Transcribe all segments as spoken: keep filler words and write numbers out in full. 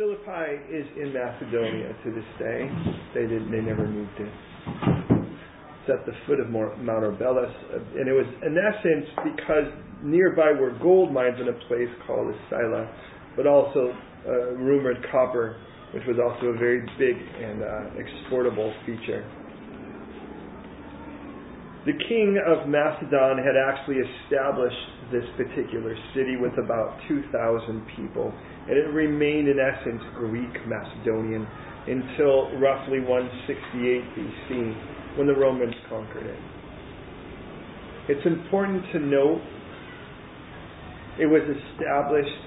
Philippi is in Macedonia to this day. They did, they never moved it. It's at the foot of Mount Arbelus. And it was, in essence, because nearby were gold mines in a place called Isila, but also uh, rumored copper, which was also a very big and uh, exportable feature. The king of Macedon had actually established this particular city with about two thousand people, and it remained in essence Greek Macedonian until roughly one sixty-eight B C when the Romans conquered it. It's important to note it was established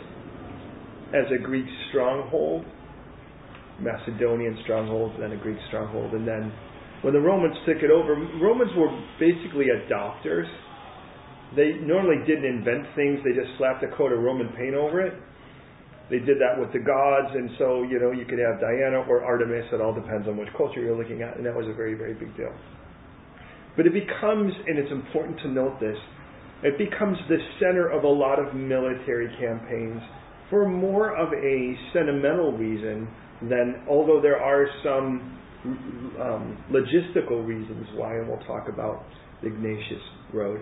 as a Greek stronghold, Macedonian stronghold, then a Greek stronghold, and then when the Romans took it over, Romans were basically adopters. They normally didn't invent things. They just slapped a coat of Roman paint over it. They did that with the gods, and so, you know, you could have Diana or Artemis. It all depends on which culture you're looking at, and that was a very, very big deal. But it becomes, and it's important to note this, it becomes the center of a lot of military campaigns for more of a sentimental reason than, although there are some Um, logistical reasons why, and we'll talk about the Ignatius Road.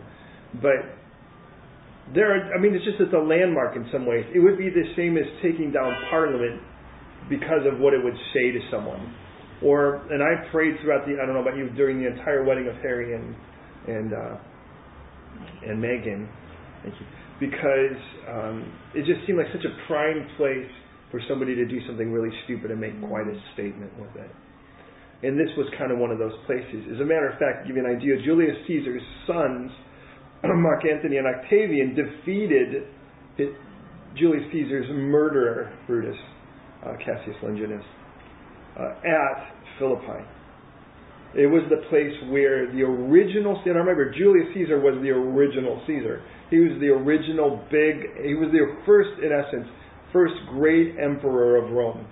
But there are, I mean, it's just it's a landmark in some ways. It would be the same as taking down Parliament because of what it would say to someone. Or, and I prayed throughout the, I don't know about you, during the entire wedding of Harry and and uh, and Meghan, thank you, because um, it just seemed like such a prime place for somebody to do something really stupid and make quite a statement with it. And this was kind of one of those places. As a matter of fact, to give you an idea, Julius Caesar's sons, Mark Antony and Octavian, defeated Julius Caesar's murderer, Brutus, uh, Cassius Longinus, uh, at Philippi. It was the place where the original, and I remember Julius Caesar was the original Caesar. He was the original big, he was the first, in essence, first great emperor of Rome.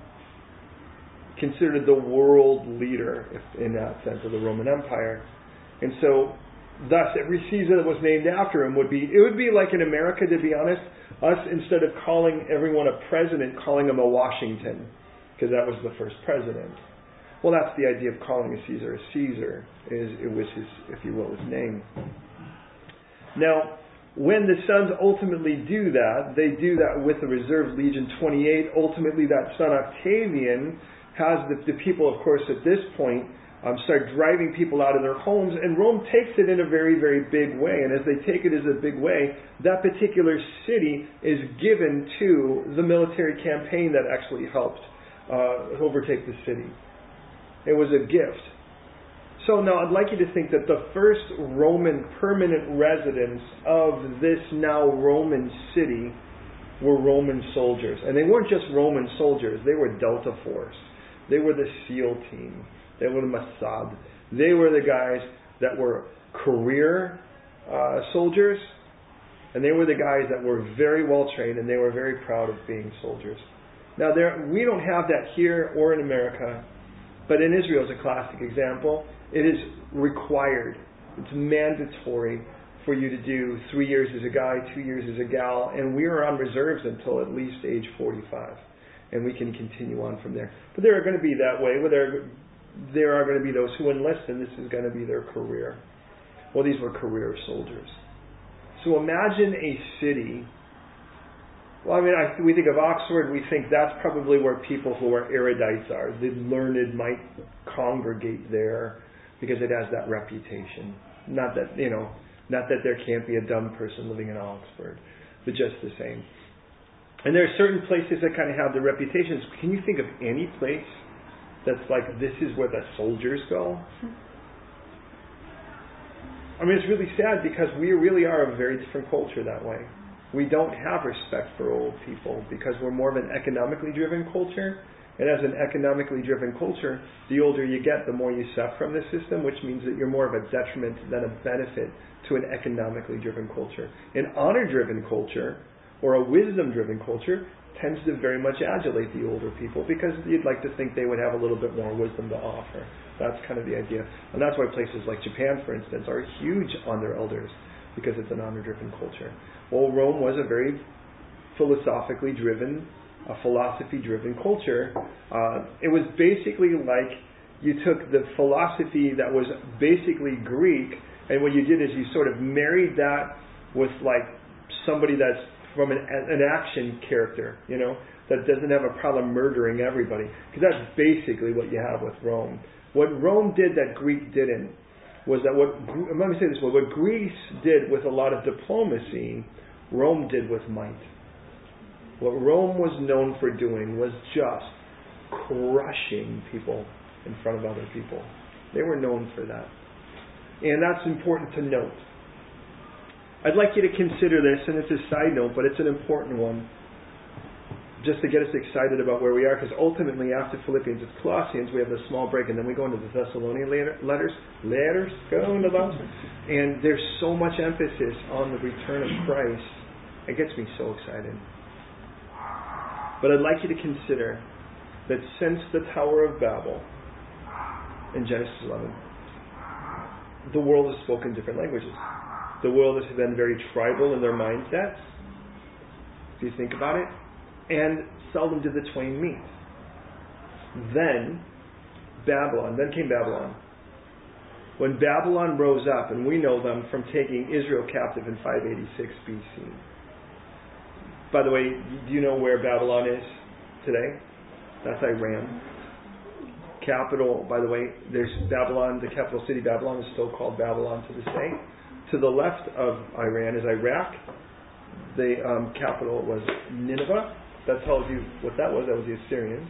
Considered the world leader in that sense of the Roman Empire. And so thus every Caesar that was named after him would be, it would be like in America, to be honest, us instead of calling everyone a president, calling him a Washington, because that was the first president. Well, that's the idea of calling a Caesar a Caesar, is it was his, if you will, his name. Now, when the sons ultimately do that, they do that with the reserve legion twenty-eight. Ultimately, that son Octavian has the, the people, of course, at this point, um, start driving people out of their homes, and Rome takes it in a very, very big way. And as they take it as a big way, that particular city is given to the military campaign that actually helped uh, overtake the city. It was a gift. So now I'd like you to think that the first Roman permanent residents of this now Roman city were Roman soldiers. And they weren't just Roman soldiers, they were Delta Force. They were the SEAL team. They were the Mossad. They were the guys that were career uh, soldiers, and they were the guys that were very well trained, and they were very proud of being soldiers. Now, there, we don't have that here or in America, but in Israel is a classic example. It is required. It's mandatory for you to do three years as a guy, two years as a gal, and we are on reserves until at least age forty-five. And we can continue on from there. But there are going to be that way, where there, there are going to be those who enlist, and this is going to be their career. Well, these were career soldiers. So imagine a city. Well, I mean, I, we think of Oxford, we think that's probably where people who are erudites are. The learned might congregate there because it has that reputation. Not that, you know, not that there can't be a dumb person living in Oxford, but just the same. And there are certain places that kind of have the reputations. Can you think of any place that's like, this is where the soldiers go? I mean, it's really sad because we really are a very different culture that way. We don't have respect for old people because we're more of an economically driven culture. And as an economically driven culture, the older you get, the more you suffer from this system, which means that you're more of a detriment than a benefit to an economically driven culture. An honor-driven culture, or a wisdom-driven culture, tends to very much adulate the older people because you'd like to think they would have a little bit more wisdom to offer. That's kind of the idea. And that's why places like Japan, for instance, are huge on their elders because it's an honor-driven culture. Well, Rome was a very philosophically driven a philosophy-driven culture. Uh, it was basically like you took the philosophy that was basically Greek, and what you did is you sort of married that with like somebody that's from an, an action character, you know, that doesn't have a problem murdering everybody, because that's basically what you have with Rome. What Rome did that Greek didn't was that what, let me say this, what Greece did with a lot of diplomacy, Rome did with might. What Rome was known for doing was just crushing people in front of other people. They were known for that. And that's important to note. I'd like you to consider this, and it's a side note, but it's an important one, just to get us excited about where we are, because ultimately after Philippians it's Colossians, we have a small break, and then we go into the Thessalonian letters, letters, go into those, and there's so much emphasis on the return of Christ. It gets me so excited. But I'd like you to consider that since the Tower of Babel in Genesis eleven, the world has spoken different languages. The world has been very tribal in their mindsets, if you think about it, and seldom did the twain meet. Then Babylon, then came Babylon. When Babylon rose up, and we know them from taking Israel captive in five eighty-six B C. By the way, do you know where Babylon is today? That's Iran. Capital, by the way, there's Babylon, the capital city Babylon is still called Babylon to this day. To the left of Iran is Iraq. The um, capital was Nineveh. That tells you what that was. That was the Assyrians.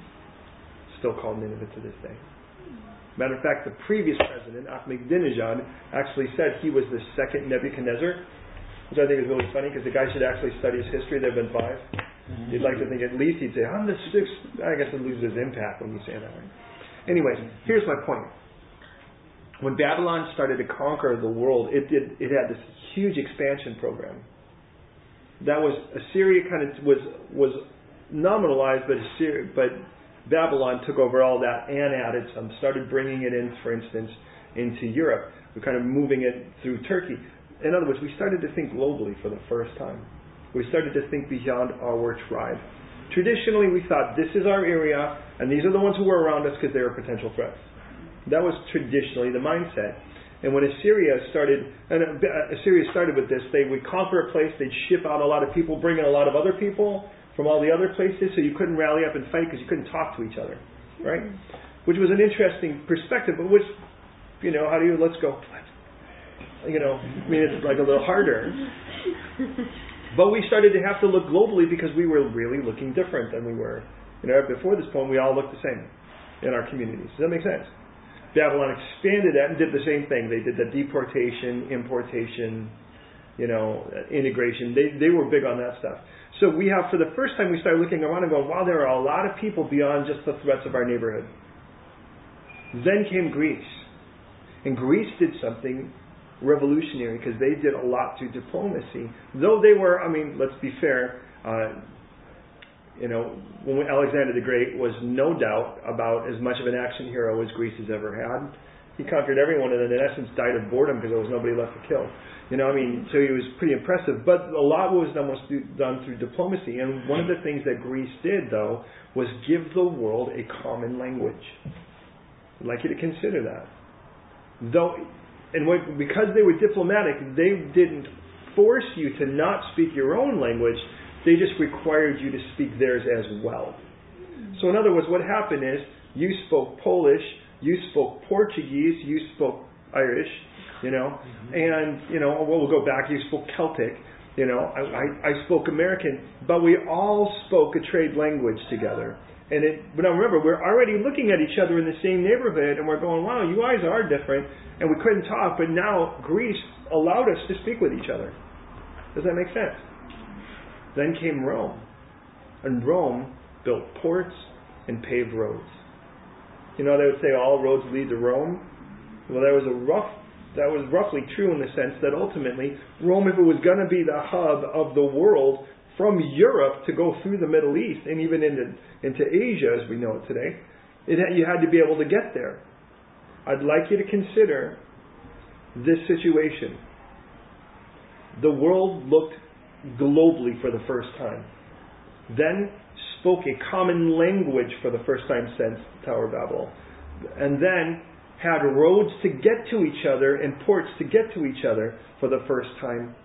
Still called Nineveh to this day. Matter of fact, the previous president, Ahmadinejad, actually said he was the second Nebuchadnezzar, which I think is really funny because the guy should actually study his history. There have been five. Mm-hmm. You'd like to think at least he'd say, I'm the sixth. I guess it loses impact when you say that. Right? Anyways, here's my point. When Babylon started to conquer the world, it did. It had this huge expansion program. That was Assyria. Kind of was was nominalized, but Assyria, but Babylon took over all that and added some. Started bringing it in, for instance, into Europe. We're kind of moving it through Turkey. In other words, we started to think globally for the first time. We started to think beyond our tribe. Traditionally, we thought this is our area, and these are the ones who were around us because they were potential threats. That was traditionally the mindset. And when Assyria started, and Assyria started with this, they would conquer a place, they'd ship out a lot of people, bring in a lot of other people from all the other places, so you couldn't rally up and fight because you couldn't talk to each other, right? Which was an interesting perspective, but which, you know, how do you, let's go, you know, I mean, it's like a little harder. But we started to have to look globally because we were really looking different than we were. You know, before this point, we all looked the same in our communities. Does that make sense? Babylon expanded that and did the same thing. They did the deportation, importation, you know, integration. They they were big on that stuff. So we have, for the first time, we started looking around and going, wow, there are a lot of people beyond just the threats of our neighborhood. Then came Greece. And Greece did something revolutionary because they did a lot through diplomacy. Though they were, I mean, let's be fair, uh, you know, when Alexander the Great was no doubt about as much of an action hero as Greece has ever had. He conquered everyone and then in essence died of boredom because there was nobody left to kill. You know, I mean, so he was pretty impressive. But a lot was done, was done through diplomacy. And one of the things that Greece did, though, was give the world a common language. I'd like you to consider that. Though, and when, because they were diplomatic, they didn't force you to not speak your own language. They just required you to speak theirs as well. So in other words, what happened is you spoke Polish, you spoke Portuguese, you spoke Irish, you know, mm-hmm. and, you know, well, we'll go back, you spoke Celtic, you know, I, I, I spoke American, but we all spoke a trade language together. And it, but now remember, we're already looking at each other in the same neighborhood and we're going, wow, you guys are different, and we couldn't talk, but now Greece allowed us to speak with each other. Does that make sense? Then came Rome, and Rome built ports and paved roads. You know, they would say all roads lead to Rome. Well, that was a rough, that was roughly true in the sense that ultimately Rome, if it was going to be the hub of the world from Europe to go through the Middle East and even into into Asia as we know it today, it, you had to be able to get there. I'd like you to consider this situation. The world looked globally for the first time. Then spoke a common language for the first time since the Tower of Babel, and then had roads to get to each other and ports to get to each other for the first time.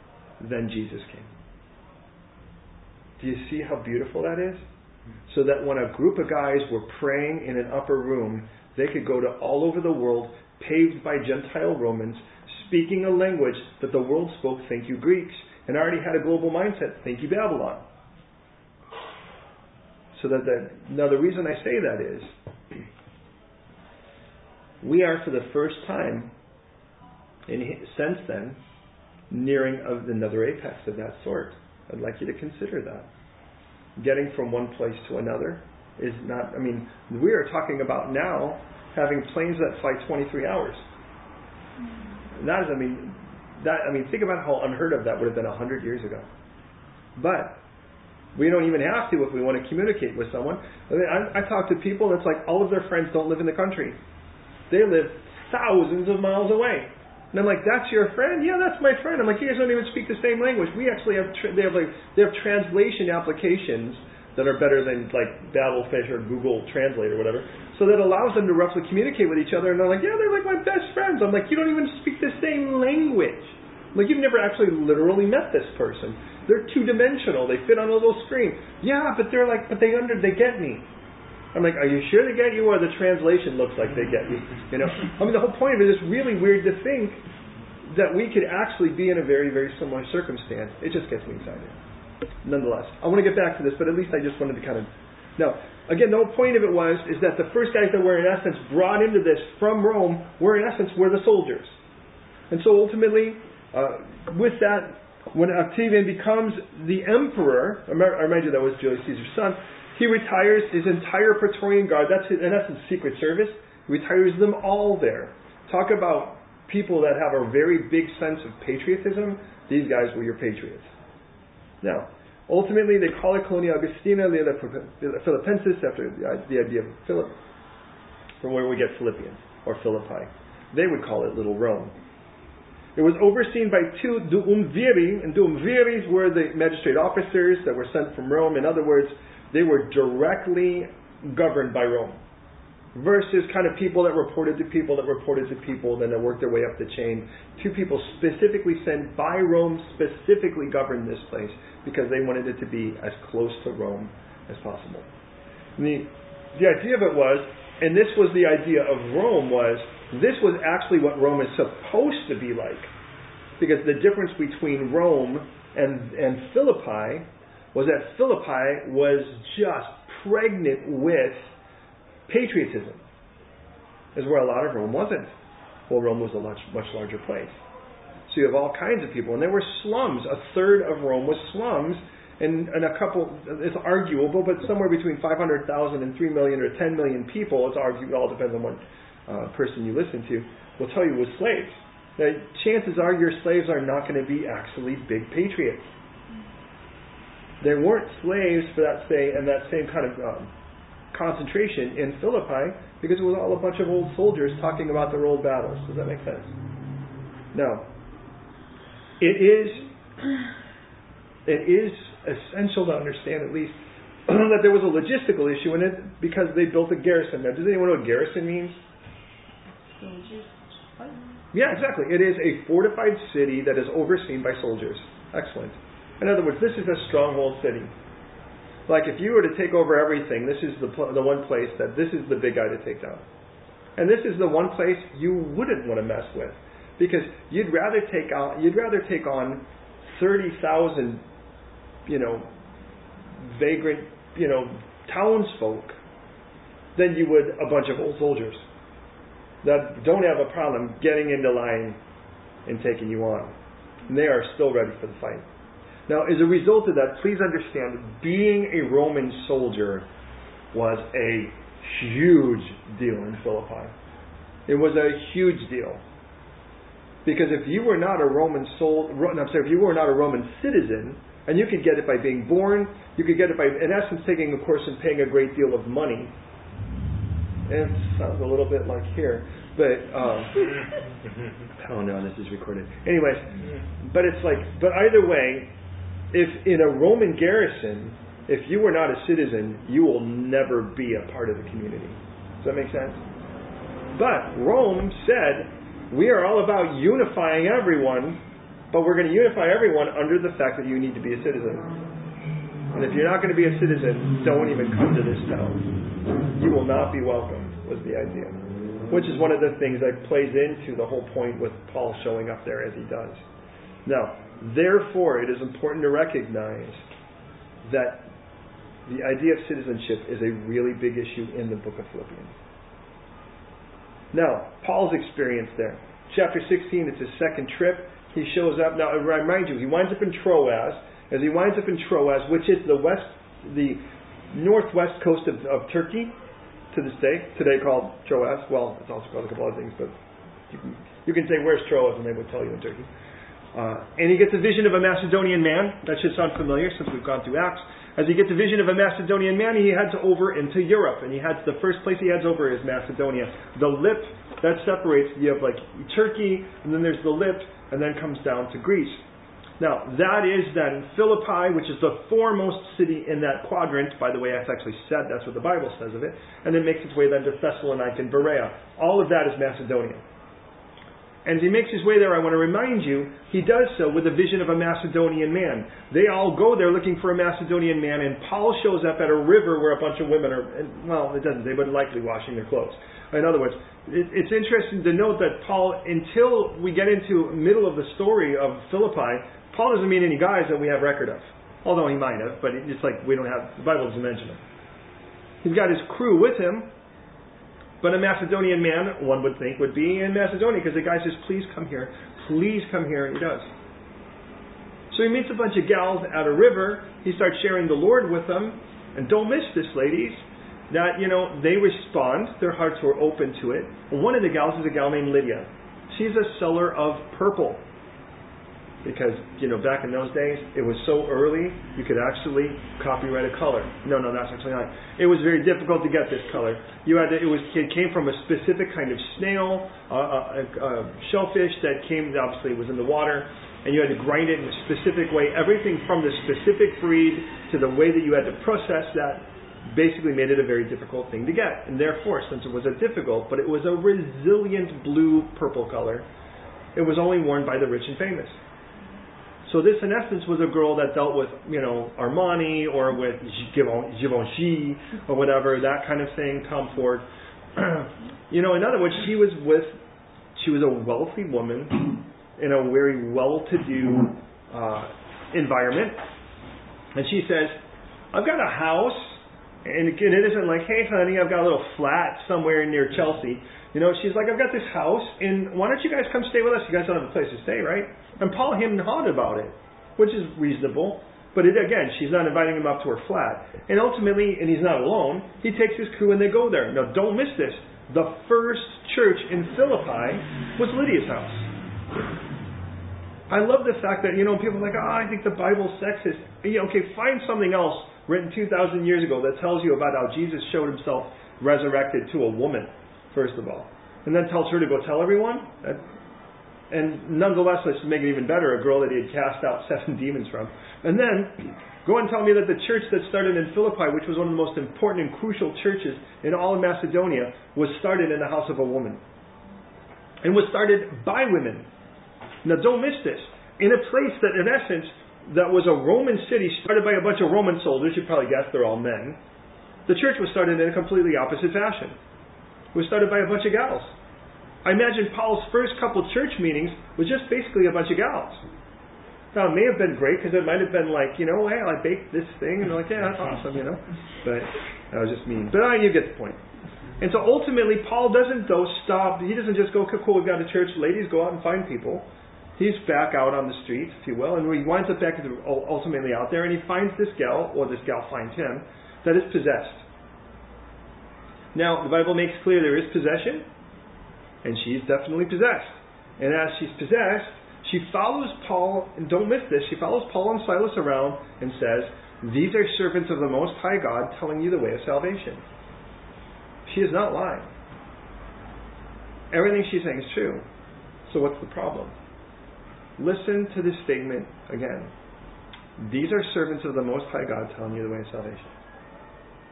Then Jesus came. Do you see how beautiful that is? So that when a group of guys were praying in an upper room, they could go to all over the world, paved by Gentile Romans, speaking a language that the world spoke, thank you Greeks, and already had a global mindset, thank you Babylon. So that the, now the reason I say that is, we are for the first time, and since then, nearing of another apex of that sort. I'd like you to consider that. Getting from one place to another is not, I mean, we are talking about now having planes that fly twenty-three hours. That is, I mean, that, I mean, think about how unheard of that would have been one hundred years ago. But we don't even have to if we want to communicate with someone. I mean, I, I talk to people that's like all of their friends don't live in the country. They live thousands of miles away. And I'm like, that's your friend? Yeah, that's my friend. I'm like, you guys don't even speak the same language. We actually have, tra- they have like, they have translation applications that are better than like Babelfish or Google Translate or whatever. So that allows them to roughly communicate with each other. And they're like, yeah, they're like my best friends. I'm like, you don't even speak the same language. I'm like, you've never actually literally met this person. They're two-dimensional. They fit on a little screen. Yeah, but they're like, but they under, they get me. I'm like, are you sure they get you, or the translation looks like they get you? You know, I mean, the whole point of it is really weird to think that we could actually be in a very, very similar circumstance. It just gets me excited. Nonetheless, I want to get back to this, but at least I just wanted to kind of. Now, again, the whole point of it was is that the first guys that were in essence brought into this from Rome were in essence were the soldiers, and so ultimately, uh, with that, when Octavian becomes the emperor, I remind you that was Julius Caesar's son. He retires his entire Praetorian Guard. That's his, in essence Secret Service. He retires them all there. Talk about people that have a very big sense of patriotism. These guys were your patriots. Now, ultimately, they call it Colonia Augustina, the Philippensis, after the idea of Philip, from where we get Philippian, or Philippi. They would call it Little Rome. It was overseen by two duumviri, and duumviris were the magistrate officers that were sent from Rome. In other words, they were directly governed by Rome versus kind of people that reported to people that reported to people then that worked their way up the chain. Two people specifically sent by Rome specifically governed this place because they wanted it to be as close to Rome as possible. And the, the idea of it was, and this was the idea of Rome was, this was actually what Rome is supposed to be like, because the difference between Rome and, and Philippi was that Philippi was just pregnant with patriotism, is where a lot of Rome wasn't. Well, Rome was a much, much larger place. So you have all kinds of people, and there were slums. A third of Rome was slums, and, and a couple, it's arguable, but somewhere between five hundred thousand and three million or ten million people, it's arguable, it all depends on what uh, person you listen to, will tell you was slaves. Now, chances are your slaves are not going to be actually big patriots. They weren't slaves for that say and that same kind of um, concentration in Philippi because it was all a bunch of old soldiers talking about their old battles. Does that make sense? No. It is it is essential to understand at least that there was a logistical issue in it because they built a garrison. Now, does anyone know what garrison means? Soldiers. Yeah, exactly. It is a fortified city that is overseen by soldiers. Excellent. In other words, this is a stronghold city. Like if you were to take over everything, this is the pl- the one place that this is the big guy to take down. And this is the one place you wouldn't want to mess with, because you'd rather take out you'd rather take on thirty thousand, you know, vagrant, you know, townsfolk than you would a bunch of old soldiers that don't have a problem getting into line and taking you on. And they are still ready for the fight. Now, as a result of that, please understand, being a Roman soldier was a huge deal in Philippi. It was a huge deal. Because if you were not a Roman sol- I'm sorry, if you were not a Roman citizen, and you could get it by being born, you could get it by, in essence, taking a course and paying a great deal of money. It sounds a little bit like here. But, um, oh no, this is recorded. Anyways, but it's like, but either way, if in a Roman garrison, If you are not a citizen, you will never be a part of the community. Does that make sense? But Rome said, we are all about unifying everyone, but we're going to unify everyone under the fact that you need to be a citizen. And if you're not going to be a citizen, don't even come to this town. You will not be welcomed, was the idea. Which is one of the things that plays into the whole point with Paul showing up there as he does. Now, therefore, it is important to recognize that the idea of citizenship is a really big issue in the book of Philippians. Now, Paul's experience there. Chapter sixteen, it's his second trip. He shows up. Now, remind you, he winds up in Troas. As he winds up in Troas, which is the west, the northwest coast of, of Turkey, to this day, today called Troas. Well, it's also called a couple other things, but you can, you can say, where's Troas? And they would tell you in Turkey. Uh, and he gets a vision of a Macedonian man. That should sound familiar since we've gone through Acts. As he gets a vision of a Macedonian man, he heads over into Europe. And he heads, the first place he heads over is Macedonia. The lip that separates, you have like Turkey, and then there's the lip, and then comes down to Greece. Now, that is then Philippi, which is the foremost city in that quadrant. By the way, that's actually said, that's what the Bible says of it. And then makes its way then to Thessalonica and Berea. All of that is Macedonia. And as he makes his way there, I want to remind you, he does so with a vision of a Macedonian man. They all go there looking for a Macedonian man, and Paul shows up at a river where a bunch of women are, well, it doesn't, they were likely washing their clothes. In other words, it's interesting to note that Paul, until we get into the middle of the story of Philippi, Paul doesn't meet any guys that we have record of. Although he might have, but it's like we don't have, the Bible doesn't mention him. He's got his crew with him, but a Macedonian man, one would think, would be in Macedonia, because the guy says, please come here, please come here, and he does. So he meets a bunch of gals at a river, he starts sharing the Lord with them, and don't miss this, ladies, that, you know, they respond, their hearts were open to it. One of the gals is a gal named Lydia. She's a seller of purple, because, you know, back in those days, it was so early, you could actually copyright a color. No, no, that's actually not. It was very difficult to get this color. You had to, it was it came from a specific kind of snail, a uh, uh, uh, shellfish that came, obviously was in the water, and you had to grind it in a specific way. Everything from the specific breed to the way that you had to process that basically made it a very difficult thing to get. And therefore, since it was a difficult, but it was a resilient blue-purple color, it was only worn by the rich and famous. So this, in essence, was a girl that dealt with, you know, Armani or with Givenchy or whatever, that kind of thing, Tom Ford. You know, in other words, she was with, she was a wealthy woman in a very well-to-do uh, environment. And she says, I've got a house, and it isn't like, hey, honey, I've got a little flat somewhere near Chelsea. You know, she's like, I've got this house, and why don't you guys come stay with us? You guys don't have a place to stay, right? And Paul hemmed and hawed about it, which is reasonable. But it, again, she's not inviting him up to her flat. And ultimately, and he's not alone, he takes his crew and they go there. Now, don't miss this. The first church in Philippi was Lydia's house. I love the fact that, you know, people are like, oh, I think the Bible's sexist. Yeah, okay, find something else written two thousand years ago that tells you about how Jesus showed himself resurrected to a woman, first of all. And then tells her to go tell everyone? That, and nonetheless, let's make it even better, a girl that he had cast out seven demons from. And then, go and tell me that the church that started in Philippi, which was one of the most important and crucial churches in all of Macedonia, was started in the house of a woman. And was started by women. Now don't miss this. In a place that, in essence, that was a Roman city started by a bunch of Roman soldiers, you probably guess they're all men, the church was started in a completely opposite fashion. It was started by a bunch of gals. I imagine Paul's first couple church meetings was just basically a bunch of gals. Now, it may have been great because it might have been like, you know, hey, I baked this thing. And they're like, yeah, that's awesome, you know. But that was just mean. But uh, you get the point. And so ultimately, Paul doesn't, though, stop. He doesn't just go, cool, we've got a church. Ladies, go out and find people. He's back out on the streets, if you will. And he winds up back ultimately out there. And he finds this gal, or this gal finds him, that is possessed. Now, the Bible makes clear there is possession. And she's definitely possessed. And as she's possessed, she follows Paul, and don't miss this, she follows Paul and Silas around and says, these are servants of the Most High God telling you the way of salvation. She is not lying. Everything she's saying is true. So what's the problem? Listen to this statement again. These are servants of the Most High God telling you the way of salvation.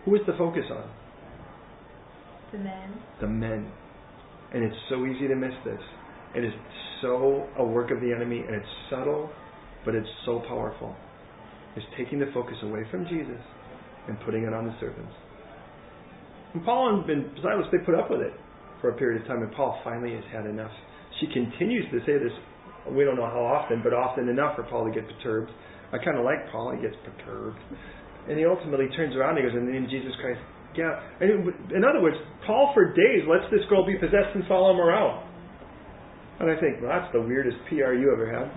Who is the focus on? The men. The men. And it's so easy to miss this. It is so a work of the enemy, and it's subtle, but it's so powerful. It's taking the focus away from Jesus and putting it on the servants. And Paul and Silas, they put up with it for a period of time, and Paul finally has had enough. She continues to say this, we don't know how often, but often enough for Paul to get perturbed. I kind of like Paul, he gets perturbed. And he ultimately turns around and he goes, in the name of Jesus Christ, yeah. In other words, Paul for days lets this girl be possessed and follow him around. And I think, well, that's the weirdest P R you ever had.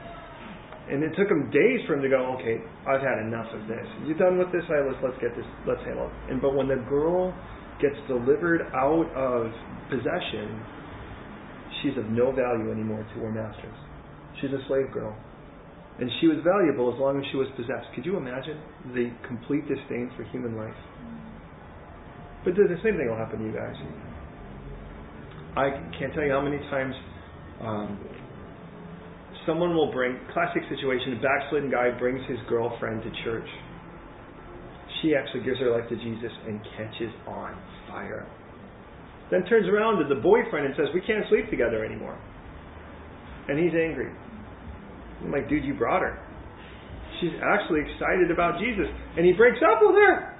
And it took him days for him to go, okay, I've had enough of this. You done with this, Silas? Let's get this, let's handle it. And but when the girl gets delivered out of possession, she's of no value anymore to her masters. She's a slave girl. And she was valuable as long as she was possessed. Could you imagine the complete disdain for human life? But the same thing will happen to you guys. I can't tell you how many times um, someone will bring, classic situation, a backslidden guy brings his girlfriend to church. She actually gives her life to Jesus and catches on fire. Then turns around to the boyfriend and says, we can't sleep together anymore. And he's angry. I'm like, dude, you brought her. She's actually excited about Jesus. And he breaks up with her.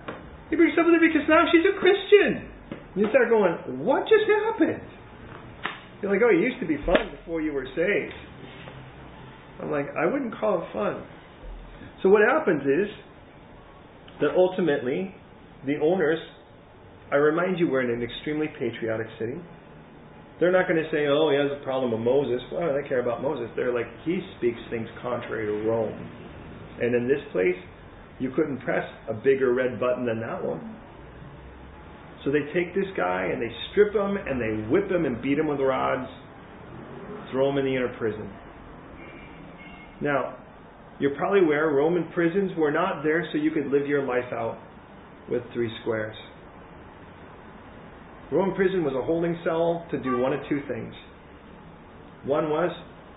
He breaks up with her because now she's a Christian. And you start going, what just happened? You're like, oh, you used to be fun before you were saved. I'm like, I wouldn't call it fun. So what happens is that ultimately the owners, I remind you, we're in an extremely patriotic city. They're not going to say, oh, he has a problem with Moses. Why do they care about Moses? They're like, he speaks things contrary to Rome. And in this place, you couldn't press a bigger red button than that one. So they take this guy and they strip him and they whip him and beat him with rods, throw him in the inner prison. Now, you're probably aware Roman prisons were not there so you could live your life out with three squares. Roman prison was a holding cell to do one of two things. One was,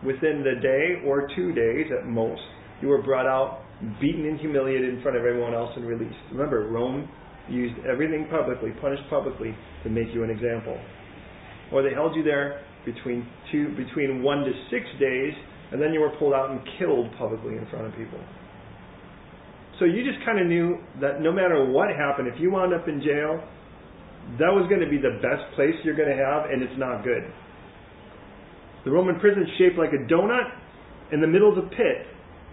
within the day or two days at most, you were brought out, beaten and humiliated in front of everyone else and released. Remember, Rome used everything publicly, punished publicly, to make you an example. Or they held you there between two, between one to six days, and then you were pulled out and killed publicly in front of people. So you just kind of knew that no matter what happened, if you wound up in jail, that was going to be the best place you're going to have, and it's not good. The Roman prison is shaped like a donut. In the middle is a pit.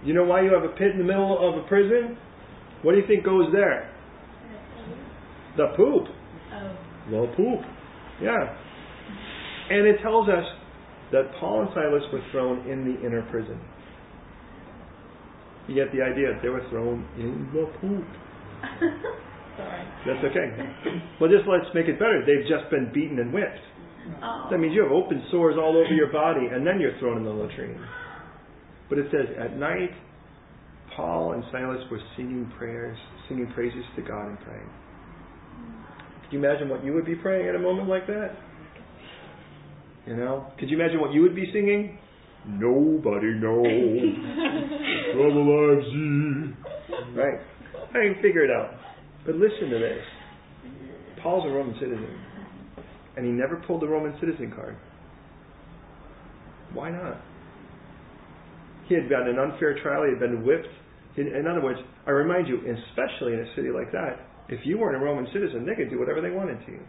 You know why you have a pit in the middle of a prison? What do you think goes there? The poop. The poop. Oh. The poop. Yeah. And it tells us that Paul and Silas were thrown in the inner prison. You get the idea. They were thrown in the poop. Sorry. That's okay. Well, just let's make it better. They've just been beaten and whipped. Oh. That means you have open sores all over your body, and then you're thrown in the latrine. But it says, at night, Paul and Silas were singing prayers, singing praises to God and praying. Could you imagine what you would be praying at a moment like that? You know? Could you imagine what you would be singing? Nobody knows. From the lives ye. Right. I can figure it out. But listen to this. Paul's a Roman citizen. And he never pulled the Roman citizen card. Why not? He had gotten an unfair trial. He had been whipped. In other words, I remind you, especially in a city like that, if you weren't a Roman citizen, they could do whatever they wanted to you.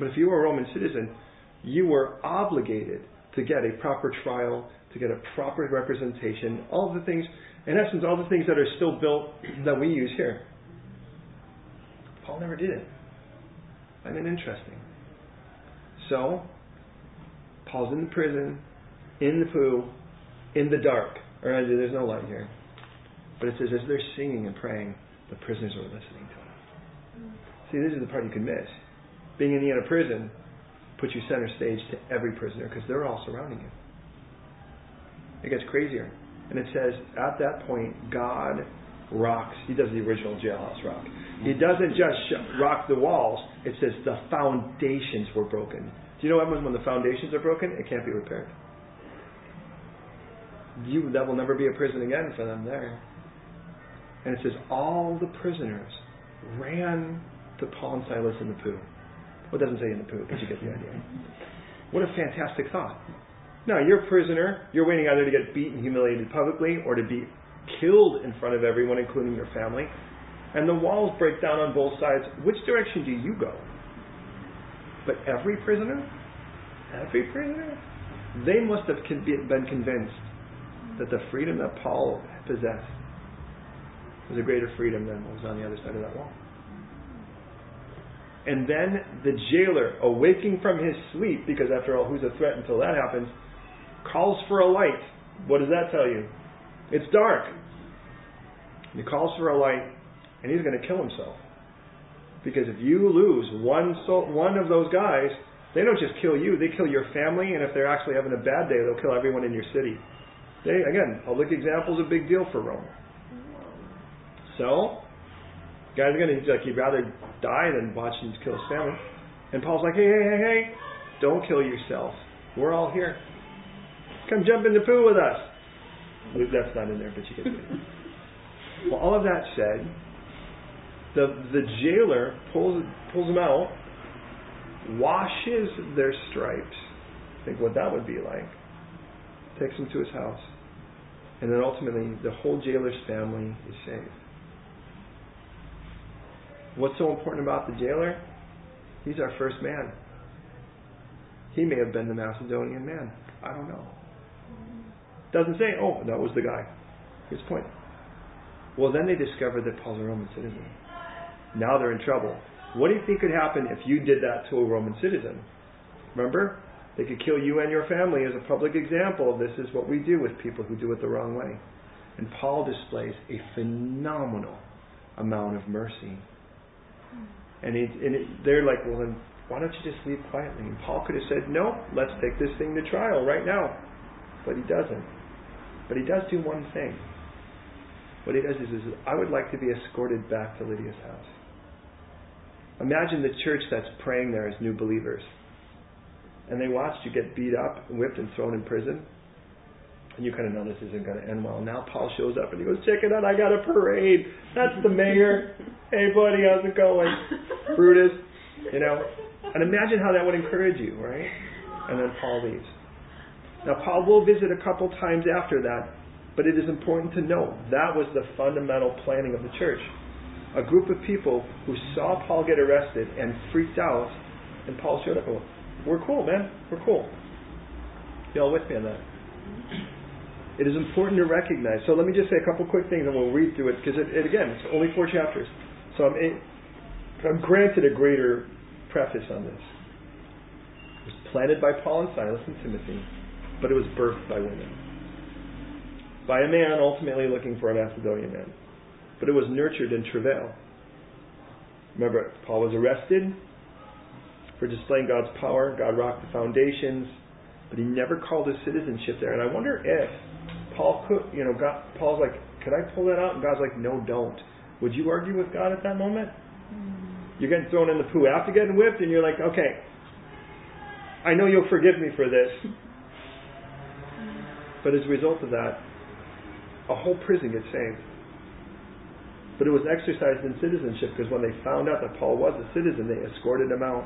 But if you were a Roman citizen, you were obligated to get a proper trial, to get a proper representation, all the things, in essence, all the things that are still built that we use here. Paul never did it. Isn't it interesting? So, Paul's in the prison, in the poo, in the dark. Or there's no light here. But it says, as they're singing and praying, the prisoners were listening to them. See, this is the part you can miss. Being in the inner prison puts you center stage to every prisoner because they're all surrounding you. It gets crazier. And it says, at that point, God rocks. He does the original jailhouse rock. He doesn't just sh- rock the walls. It says the foundations were broken. Do you know what happens when the foundations are broken? It can't be repaired. You, that will never be a prison again for them there. And it says all the prisoners ran to Paul and Silas in the pool. Well, it doesn't say in the pool, but you get the idea. What a fantastic thought. Now, you're a prisoner. You're waiting either to get beaten, humiliated publicly, or to be killed in front of everyone, including your family. And the walls break down on both sides. Which direction do you go? But every prisoner? Every prisoner? They must have been convinced that the freedom that Paul possessed was a greater freedom than what was on the other side of that wall. And then the jailer, awaking from his sleep, because after all, who's a threat until that happens, calls for a light. What does that tell you? It's dark. He calls for a light, and he's going to kill himself. Because if you lose one soul, one of those guys, they don't just kill you, they kill your family, and if they're actually having a bad day, they'll kill everyone in your city. They, again, public example is a big deal for Rome. So, guys are going to be like, he'd rather die than watch him kill his family. And Paul's like, hey, hey, hey, hey, don't kill yourself. We're all here. Come jump in the pool with us. That's not in there, but you get it. Well, all of that said, the the jailer pulls pulls them out, washes their stripes. Think what that would be like. Takes them to his house. And then ultimately, the whole jailer's family is saved. What's so important about the jailer? He's our first man. He may have been the Macedonian man. I don't know. Doesn't say, oh, that was the guy. Here's the point. Well, then they discovered that Paul's a Roman citizen. Now they're in trouble. What do you think could happen if you did that to a Roman citizen? Remember? They could kill you and your family as a public example. This is what we do with people who do it the wrong way. And Paul displays a phenomenal amount of mercy. And, it, and it, they're like, well, then why don't you just leave quietly? And Paul could have said, no, let's take this thing to trial right now. But he doesn't. But he does do one thing. What he does is, is I would like to be escorted back to Lydia's house. Imagine the church that's praying there as new believers. And they watched you get beat up, whipped, and thrown in prison. And you kind of know this isn't going to end well. Now Paul shows up and he goes, check it out, I got a parade. That's the mayor. Hey, buddy, how's it going? Brutus. You know. And imagine how that would encourage you, right? And then Paul leaves. Now, Paul will visit a couple times after that, but it is important to note that was the fundamental planning of the church. A group of people who saw Paul get arrested and freaked out, and Paul showed up and went, we're cool, man. We're cool. Y'all with me on that? It is important to recognize. So let me just say a couple quick things and we'll read through it because, it, it, again, it's only four chapters. So I'm, in, I'm granted a greater preface on this. It was planted by Paul and Silas and Timothy, but it was birthed by women. By a man ultimately looking for a Macedonian man. But it was nurtured in travail. Remember, Paul was arrested for displaying God's power. God rocked the foundations, but he never called his citizenship there. And I wonder if Paul could, you know, God, Paul's like, could I pull that out? And God's like, no, don't. Would you argue with God at that moment? Mm. You're getting thrown in the poo after getting whipped, and you're like, okay, I know you'll forgive me for this. But as a result of that, a whole prison gets saved. But it was exercised in citizenship because when they found out that Paul was a citizen, they escorted him out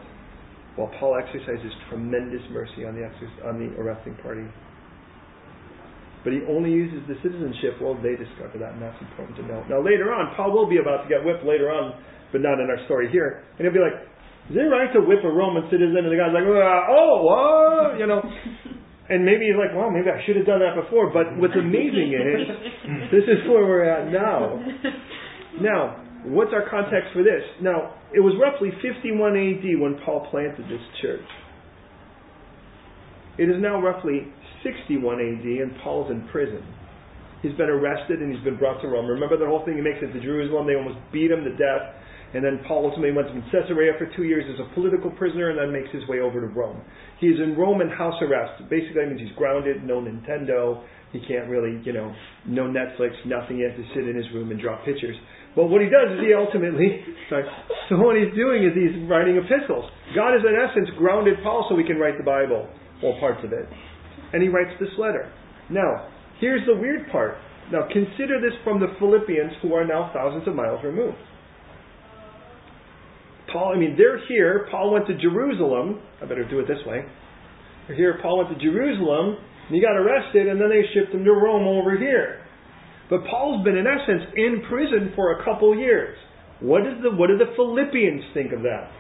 while Paul exercises tremendous mercy on the, exor- on the arresting party. But he only uses the citizenship while they discover that, and that's important to know. Now later on, Paul will be about to get whipped later on, but not in our story here. And he'll be like, is it right to whip a Roman citizen? And the guy's like, oh, oh, you know. And maybe he's like, well, maybe I should have done that before. But what's amazing is, this is where we're at now. Now, what's our context for this? Now, it was roughly fifty-one A D when Paul planted this church. It is now roughly sixty-one A D and Paul's in prison. He's been arrested and he's been brought to Rome. Remember the whole thing? He makes it to Jerusalem. They almost beat him to death. And then Paul ultimately went to Caesarea for two years as a political prisoner and then makes his way over to Rome. He's in Roman house arrest. Basically, that means he's grounded, no Nintendo. He can't really, you know, no Netflix, nothing. He has to sit in his room and draw pictures. But what he does is he ultimately, sorry, so what he's doing is he's writing epistles. God has in essence grounded Paul so he can write the Bible, or parts of it. And he writes this letter. Now, here's the weird part. Now consider this from the Philippians, who are now thousands of miles removed. Paul, I mean, they're here. Paul went to Jerusalem. I better do it this way. They're here. Paul went to Jerusalem, and he got arrested, and then they shipped him to Rome over here. But Paul's been, in essence, in prison for a couple years. What is the, what do the Philippians think of that?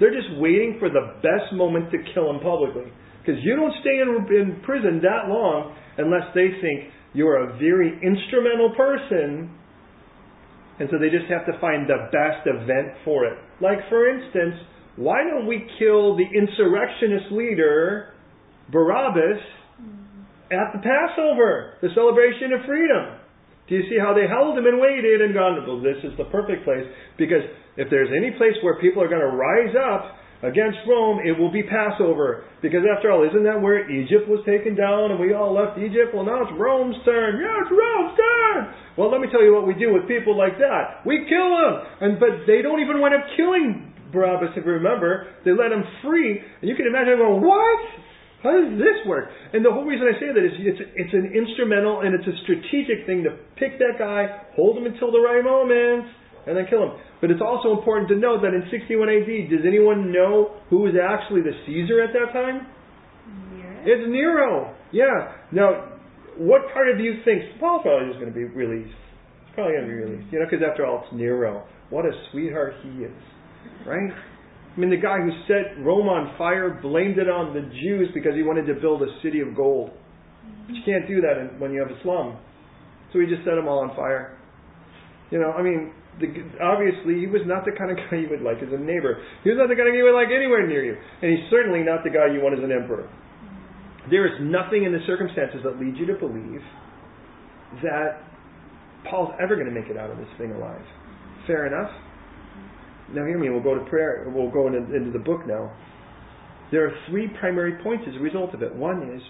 They're just waiting for the best moment to kill him publicly. Because you don't stay in, in prison that long unless they think you're a very instrumental person. And so they just have to find the best event for it. Like, for instance, why don't we kill the insurrectionist leader, Barabbas, at the Passover, the celebration of freedom? Do you see how they held him and waited and gone, well, this is the perfect place? Because if there's any place where people are going to rise up against Rome, it will be Passover. Because after all, isn't that where Egypt was taken down and we all left Egypt? Well, now it's Rome's turn. Yeah, it's Rome's turn. Well, let me tell you what we do with people like that. We kill them. And, but they don't even wind up killing Barabbas, if you remember. They let him free. And you can imagine going, what? How does this work? And the whole reason I say that is it's, it's an instrumental and it's a strategic thing to pick that guy, hold him until the right moment, and then kill him. But it's also important to note that in sixty-one A D, does anyone know who was actually the Caesar at that time? Nero. It's Nero. Yeah. Now, what part of you thinks Paul's probably just going to be released? It's probably going to be released, you know, because after all, it's Nero. What a sweetheart he is, right? I mean, the guy who set Rome on fire blamed it on the Jews because he wanted to build a city of gold. But you can't do that when you have Islam. So he just set them all on fire. You know, I mean, The, obviously, he was not the kind of guy you would like as a neighbor. He was not the kind of guy you would like anywhere near you. And he's certainly not the guy you want as an emperor. There is nothing in the circumstances that leads you to believe that Paul's ever going to make it out of this thing alive. Fair enough? Now hear me, we'll go to prayer. We'll go into, into the book now. There are three primary points as a result of it. One is,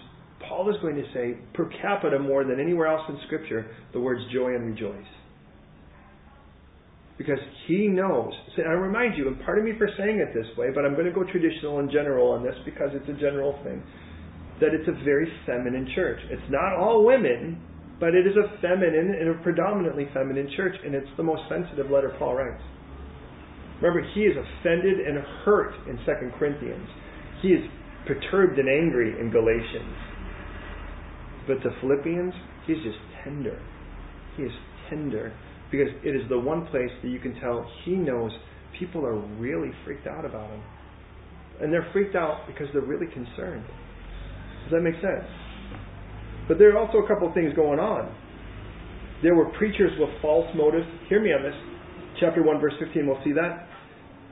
Paul is going to say, per capita more than anywhere else in Scripture, the words joy and rejoice. Because he knows. So I remind you, and pardon me for saying it this way, but I'm going to go traditional and general on this because it's a general thing, that it's a very feminine church. It's not all women, but it is a feminine and a predominantly feminine church, and it's the most sensitive letter Paul writes. Remember, he is offended and hurt in Second Corinthians. He is perturbed and angry in Galatians. But to Philippians, he's just tender. He is tender. Because it is the one place that you can tell he knows people are really freaked out about him. And they're freaked out because they're really concerned. Does that make sense? But there are also a couple of things going on. There were preachers with false motives. Hear me on this. Chapter one, verse fifteen, we'll see that.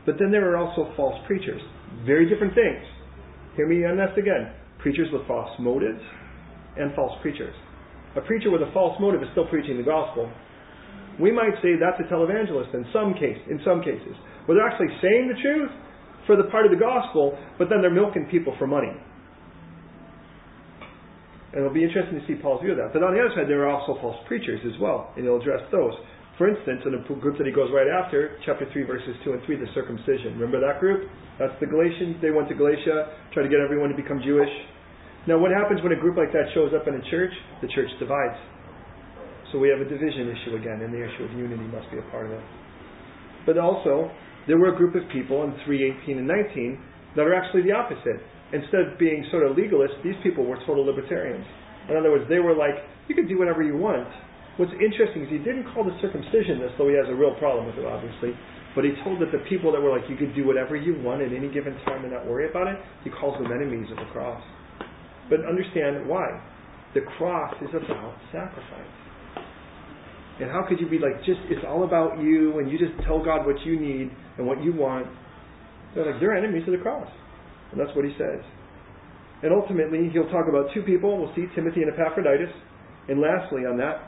But then there were also false preachers. Very different things. Hear me on this again. Preachers with false motives and false preachers. A preacher with a false motive is still preaching the gospel. We might say that's a televangelist in some case, in some cases. Well, they're actually saying the truth for the part of the gospel, but then they're milking people for money. And it'll be interesting to see Paul's view of that. But on the other side, there are also false preachers as well, and he'll address those. For instance, in the group that he goes right after, chapter three, verses two and three, the circumcision. Remember that group? That's the Galatians. They went to Galatia, tried to get everyone to become Jewish. Now, what happens when a group like that shows up in a church? The church divides. So we have a division issue again, and the issue of unity must be a part of it. But also, there were a group of people in three, eighteen, and nineteen that are actually the opposite. Instead of being sort of legalists, these people were total libertarians. In other words, they were like, you can do whatever you want. What's interesting is he didn't call the circumcision this, though he has a real problem with it, obviously. But he told that the people that were like, you could do whatever you want at any given time and not worry about it, he calls them enemies of the cross. But understand why. The cross is about sacrifice. And how could you be like, just, it's all about you, and you just tell God what you need and what you want? They're like, they're enemies of the cross. And that's what he says. And ultimately, he'll talk about two people. We'll see Timothy and Epaphroditus. And lastly on that,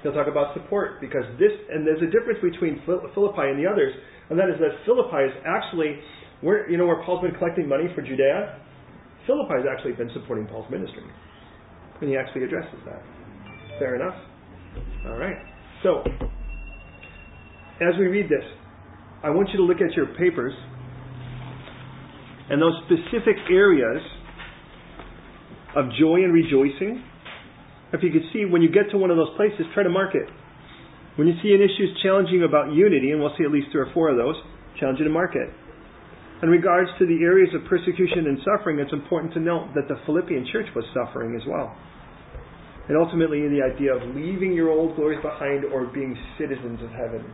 he'll talk about support. Because this, and there's a difference between Philippi and the others, and that is that Philippi is actually, where you know where Paul's been collecting money for Judea? Philippi has actually been supporting Paul's ministry. And he actually addresses that. Fair enough. All right. So, as we read this, I want you to look at your papers and those specific areas of joy and rejoicing If you could see, when you get to one of those places, try to mark it. When you see an issue challenging about unity, and we'll see at least three or four of those, challenge you to mark it. In regards to the areas of persecution and suffering, it's important to note that the Philippian church was suffering as well. And ultimately, the idea of leaving your old glories behind or being citizens of heaven.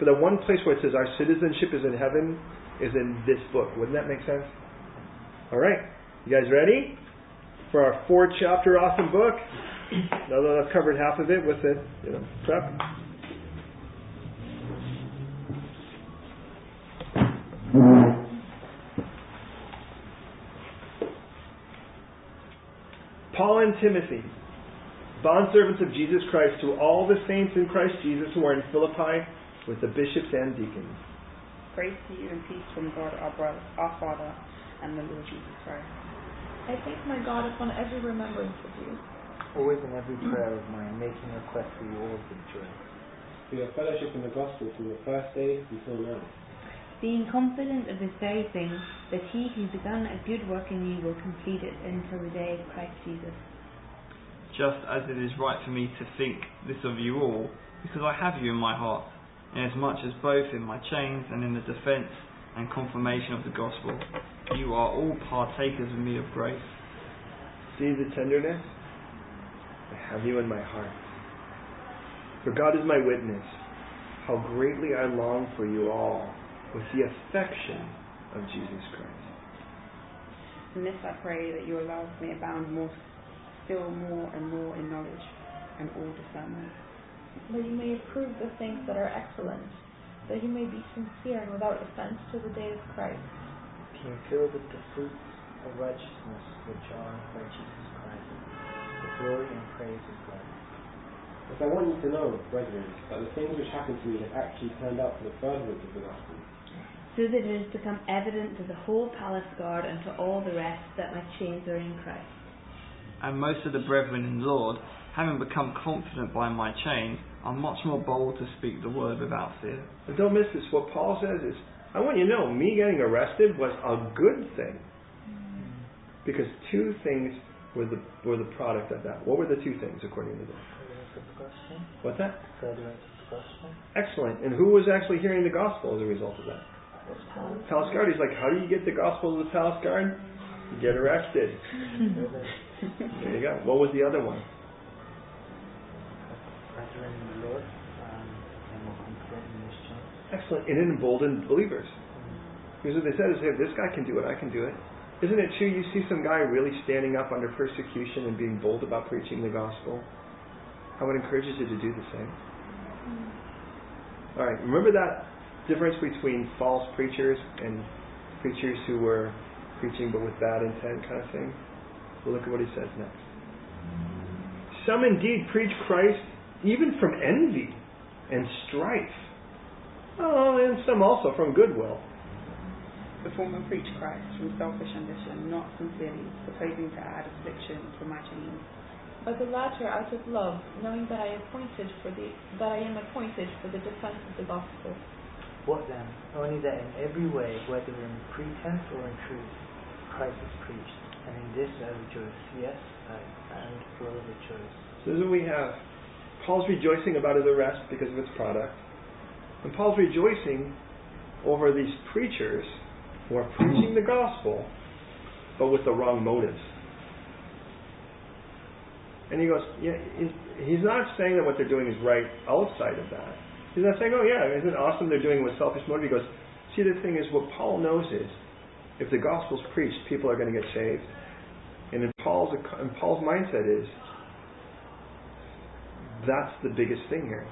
But the one place where it says our citizenship is in heaven is in this book. Wouldn't that make sense? All right. You guys ready for our four-chapter awesome book? Now that I've covered half of it with the you know, prep. Paul and Timothy, bondservants of Jesus Christ, to all the saints in Christ Jesus who are in Philippi, with the bishops and deacons. Grace to you and peace from God our, brother, our Father and the Lord Jesus Christ. I thank my God upon every remembrance of you. Always in every prayer of mine, making request for you all with joy. For your fellowship in the gospel from the first day until now. Being confident of this very thing, that he who begun a good work in you will complete it until the day of Christ Jesus. Just as it is right for me to think this of you all, because I have you in my heart, inasmuch as both in my chains and in the defence and confirmation of the gospel, you are all partakers with me of grace. See the tenderness? I have you in my heart. For God is my witness, how greatly I long for you all with the affection of Jesus Christ. In this I pray that your love may abound more, still more and more in knowledge and all discernment. That you may approve the things that are excellent, that you may be sincere and without offense to the day of Christ. Being filled with the fruits of righteousness which are by Jesus Christ, the glory and praise of God. But I want you to know, brethren, that the things which happened to me have actually turned out for the furtherance of the gospel. So that it has become evident to the whole palace guard and to all the rest that my chains are in Christ. And most of the brethren in the Lord, having become confident by my chains, are much more bold to speak the word without fear. But don't miss this. What Paul says is, I want you to know, me getting arrested was a good thing. Because two things were the were the product of that. What were the two things, according to this? What's that? Excellent. And who was actually hearing the gospel as a result of that? Palace guard. He's like, how do you get the gospel to the palace guard? You get arrested. There you go. What was the other one? Excellent. And emboldened believers. Because what they said is, hey, if this guy can do it, I can do it. Isn't it true you see some guy really standing up under persecution and being bold about preaching the gospel? I would encourage you to do the same. Alright, remember that difference between false preachers and preachers who were preaching but with bad intent kind of thing? Well, look at what he says next. Some indeed preach Christ even from envy and strife. Oh, and some also from goodwill. The former preach Christ from selfish ambition, not sincerely, supposing to add affliction to my chains. But the latter out of love, knowing that I appointed for the that I am appointed for the defense of the gospel. What then? Only that in every way, whether in pretense or in truth, Christ is preached, and in this I rejoice. Yes, I and will rejoice. So this is what we have. Paul's rejoicing about his arrest because of its product, and Paul's rejoicing over these preachers who are preaching the gospel, but with the wrong motives. And he goes, yeah, he's not saying that what they're doing is right outside of that. He's not saying, oh yeah, isn't it awesome they're doing it with selfish motive? He goes, see, the thing is, what Paul knows is, if the gospel's preached, people are going to get saved. And in Paul's, in Paul's mindset is, that's the biggest thing here.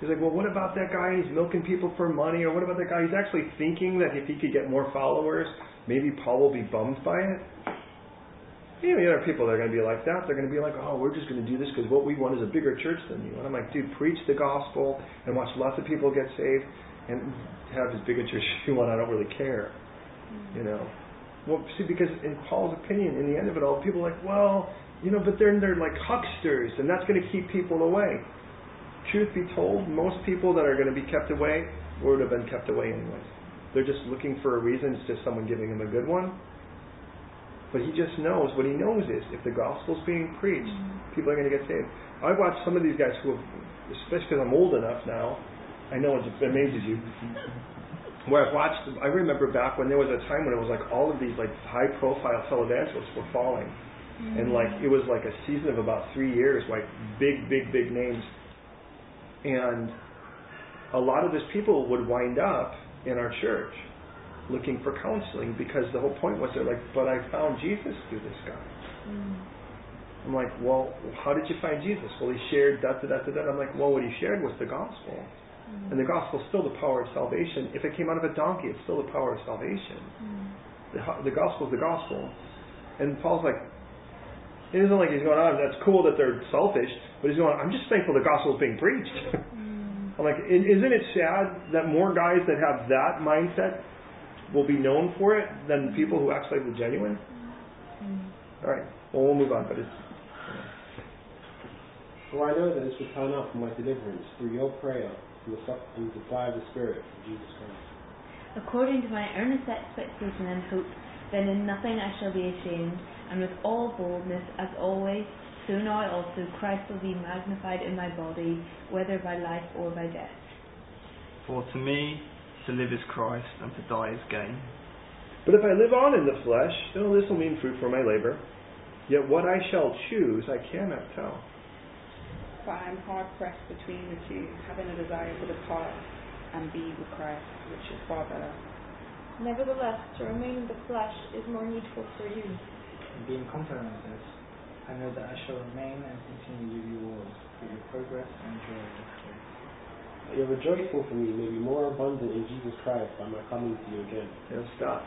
He's like, well, what about that guy who's milking people for money? Or what about that guy who's actually thinking that if he could get more followers, maybe Paul will be bummed by it? You know, there are people that are going to be like that. They're going to be like, oh, we're just going to do this because what we want is a bigger church than you. And I'm like, dude, preach the gospel and watch lots of people get saved and have as big a church as you want. I don't really care. You know? Well, see, because in Paul's opinion, in the end of it all, people are like, well, you know, but then they're like hucksters and that's going to keep people away. Truth be told, most people that are going to be kept away would have been kept away anyways. They're just looking for a reason. It's just someone giving them a good one. But he just knows, what he knows is, if the gospel's being preached, mm-hmm. people are going to get saved. I watch some of these guys who have, especially because I'm old enough now, I know it amazes you, where I've watched, I remember back when there was a time when it was like all of these like high-profile televangelists were falling. Mm-hmm. And like it was like a season of about three years, like big, big, big names. And a lot of these people would wind up in our church looking for counseling, because the whole point was they're like, but I found Jesus through this guy. Mm. I'm like, well, how did you find Jesus? Well, he shared da da da da da. I'm like, well, what he shared was the gospel. Mm. And the gospel is still the power of salvation. If it came out of a donkey, it's still the power of salvation. Mm. The, the gospel is the gospel. And Paul's like, it isn't like he's going, oh, that's cool that they're selfish, but he's going, I'm just thankful the gospel is being preached. Mm. I'm like, isn't it sad that more guys that have that mindset will be known for it than people who act like the genuine? Mm-hmm. Alright, well, we'll move on, but it's... You know. Well, I know that this was hung up for my deliverance through your prayer and the supply of the Spirit of Jesus Christ. According to my earnest expectation and hope, then in nothing I shall be ashamed, and with all boldness, as always, so now also Christ will be magnified in my body, whether by life or by death. For to me, to live is Christ, and to die is gain. But if I live on in the flesh, then all this will mean fruit for my labor. Yet what I shall choose, I cannot tell. For I am hard pressed between the two, having a desire to depart and be with Christ, which is far better. Nevertheless, to remain in the flesh is more needful for you. And being confident of this, I know that I shall remain and continue with you all, for your progress and joy of the faith. That your rejoicing for me may be more abundant in Jesus Christ by my coming to you again. Now stop.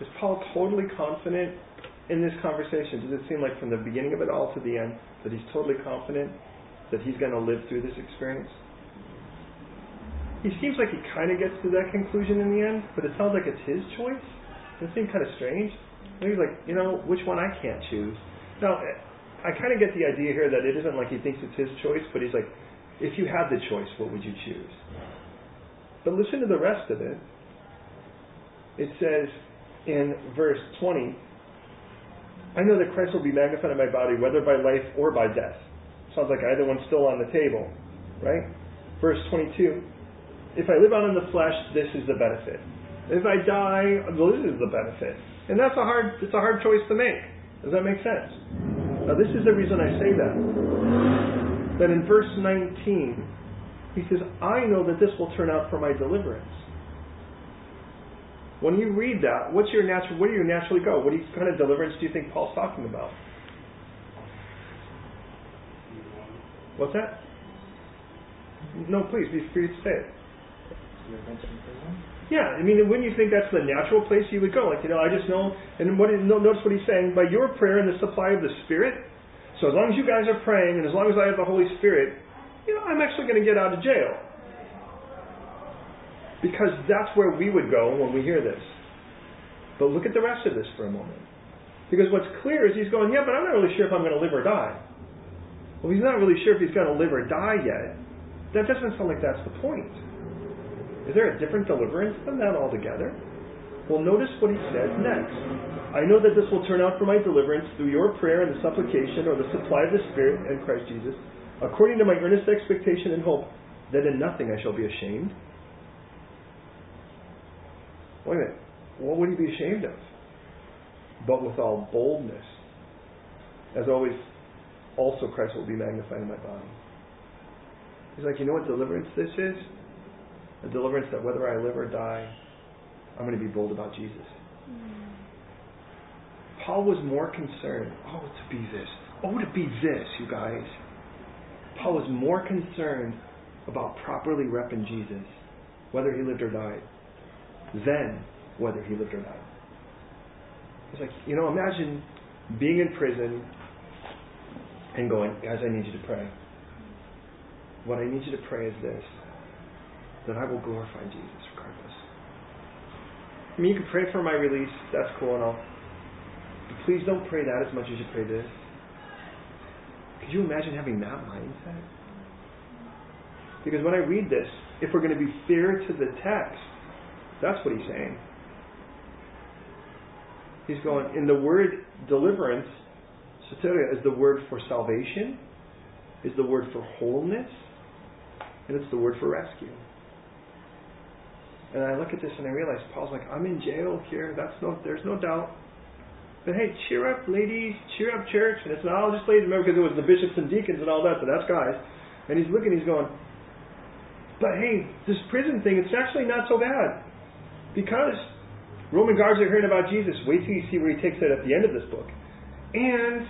Is Paul totally confident in this conversation? Does it seem like from the beginning of it all to the end that he's totally confident that he's going to live through this experience? He seems like he kind of gets to that conclusion in the end, but it sounds like it's his choice. Doesn't seem kind of strange? Maybe he's like, you know, which one I can't choose. Now, I kind of get the idea here that it isn't like he thinks it's his choice, but he's like, if you had the choice, what would you choose? But listen to the rest of it. It says in verse twenty, I know that Christ will be magnified in my body, whether by life or by death. Sounds like either one's still on the table, right? Verse twenty-two, if I live on in the flesh, this is the benefit. If I die, well, this is the benefit. And that's a hard, it's a hard choice to make. Does that make sense? Now this is the reason I say that. Then in verse nineteen, he says, I know that this will turn out for my deliverance. When you read that, what's your natural, where do you naturally go? What kind of deliverance do you think Paul's talking about? What's that? No, please, be free to say it. Yeah, I mean, wouldn't you think that's the natural place you would go? Like, you know, I just know, and what is, notice what he's saying, by your prayer and the supply of the Spirit. So as long as you guys are praying, and as long as I have the Holy Spirit, you know, I'm actually going to get out of jail. Because that's where we would go when we hear this. But look at the rest of this for a moment. Because what's clear is he's going, yeah, but I'm not really sure if I'm going to live or die. Well, he's not really sure if he's going to live or die yet. That doesn't sound like that's the point. Is there a different deliverance than that altogether? Well, notice what he says next. I know that this will turn out for my deliverance through your prayer and the supplication or the supply of the Spirit and Christ Jesus, according to my earnest expectation and hope, that in nothing I shall be ashamed. Wait a minute. What would he be ashamed of? But with all boldness. As always, also Christ will be magnified in my body. He's like, you know what deliverance this is? A deliverance that whether I live or die, I'm going to be bold about Jesus. Mm. Paul was more concerned, oh, to be this, oh, to be this, you guys. Paul was more concerned about properly repping Jesus, whether he lived or died, than whether he lived or died. It's like, you know, imagine being in prison and going, guys, I need you to pray. What I need you to pray is this, that I will glorify Jesus regardless. I mean, you can pray for my release, that's cool and all. But please don't pray that as much as you pray this. Could you imagine having that mindset? Because when I read this, if we're going to be fair to the text, that's what he's saying. He's going, and the word deliverance, soteria, is the word for salvation, is the word for wholeness, and it's the word for rescue. And I look at this and I realize Paul's like, I'm in jail here. That's no, there's no doubt. But hey, cheer up, ladies. Cheer up, church. And it's not all just ladies. Remember, because it was the bishops and deacons and all that, but that's guys. And he's looking, he's going, but hey, this prison thing, it's actually not so bad. Because Roman guards are hearing about Jesus. Wait till you see where he takes it at the end of this book. And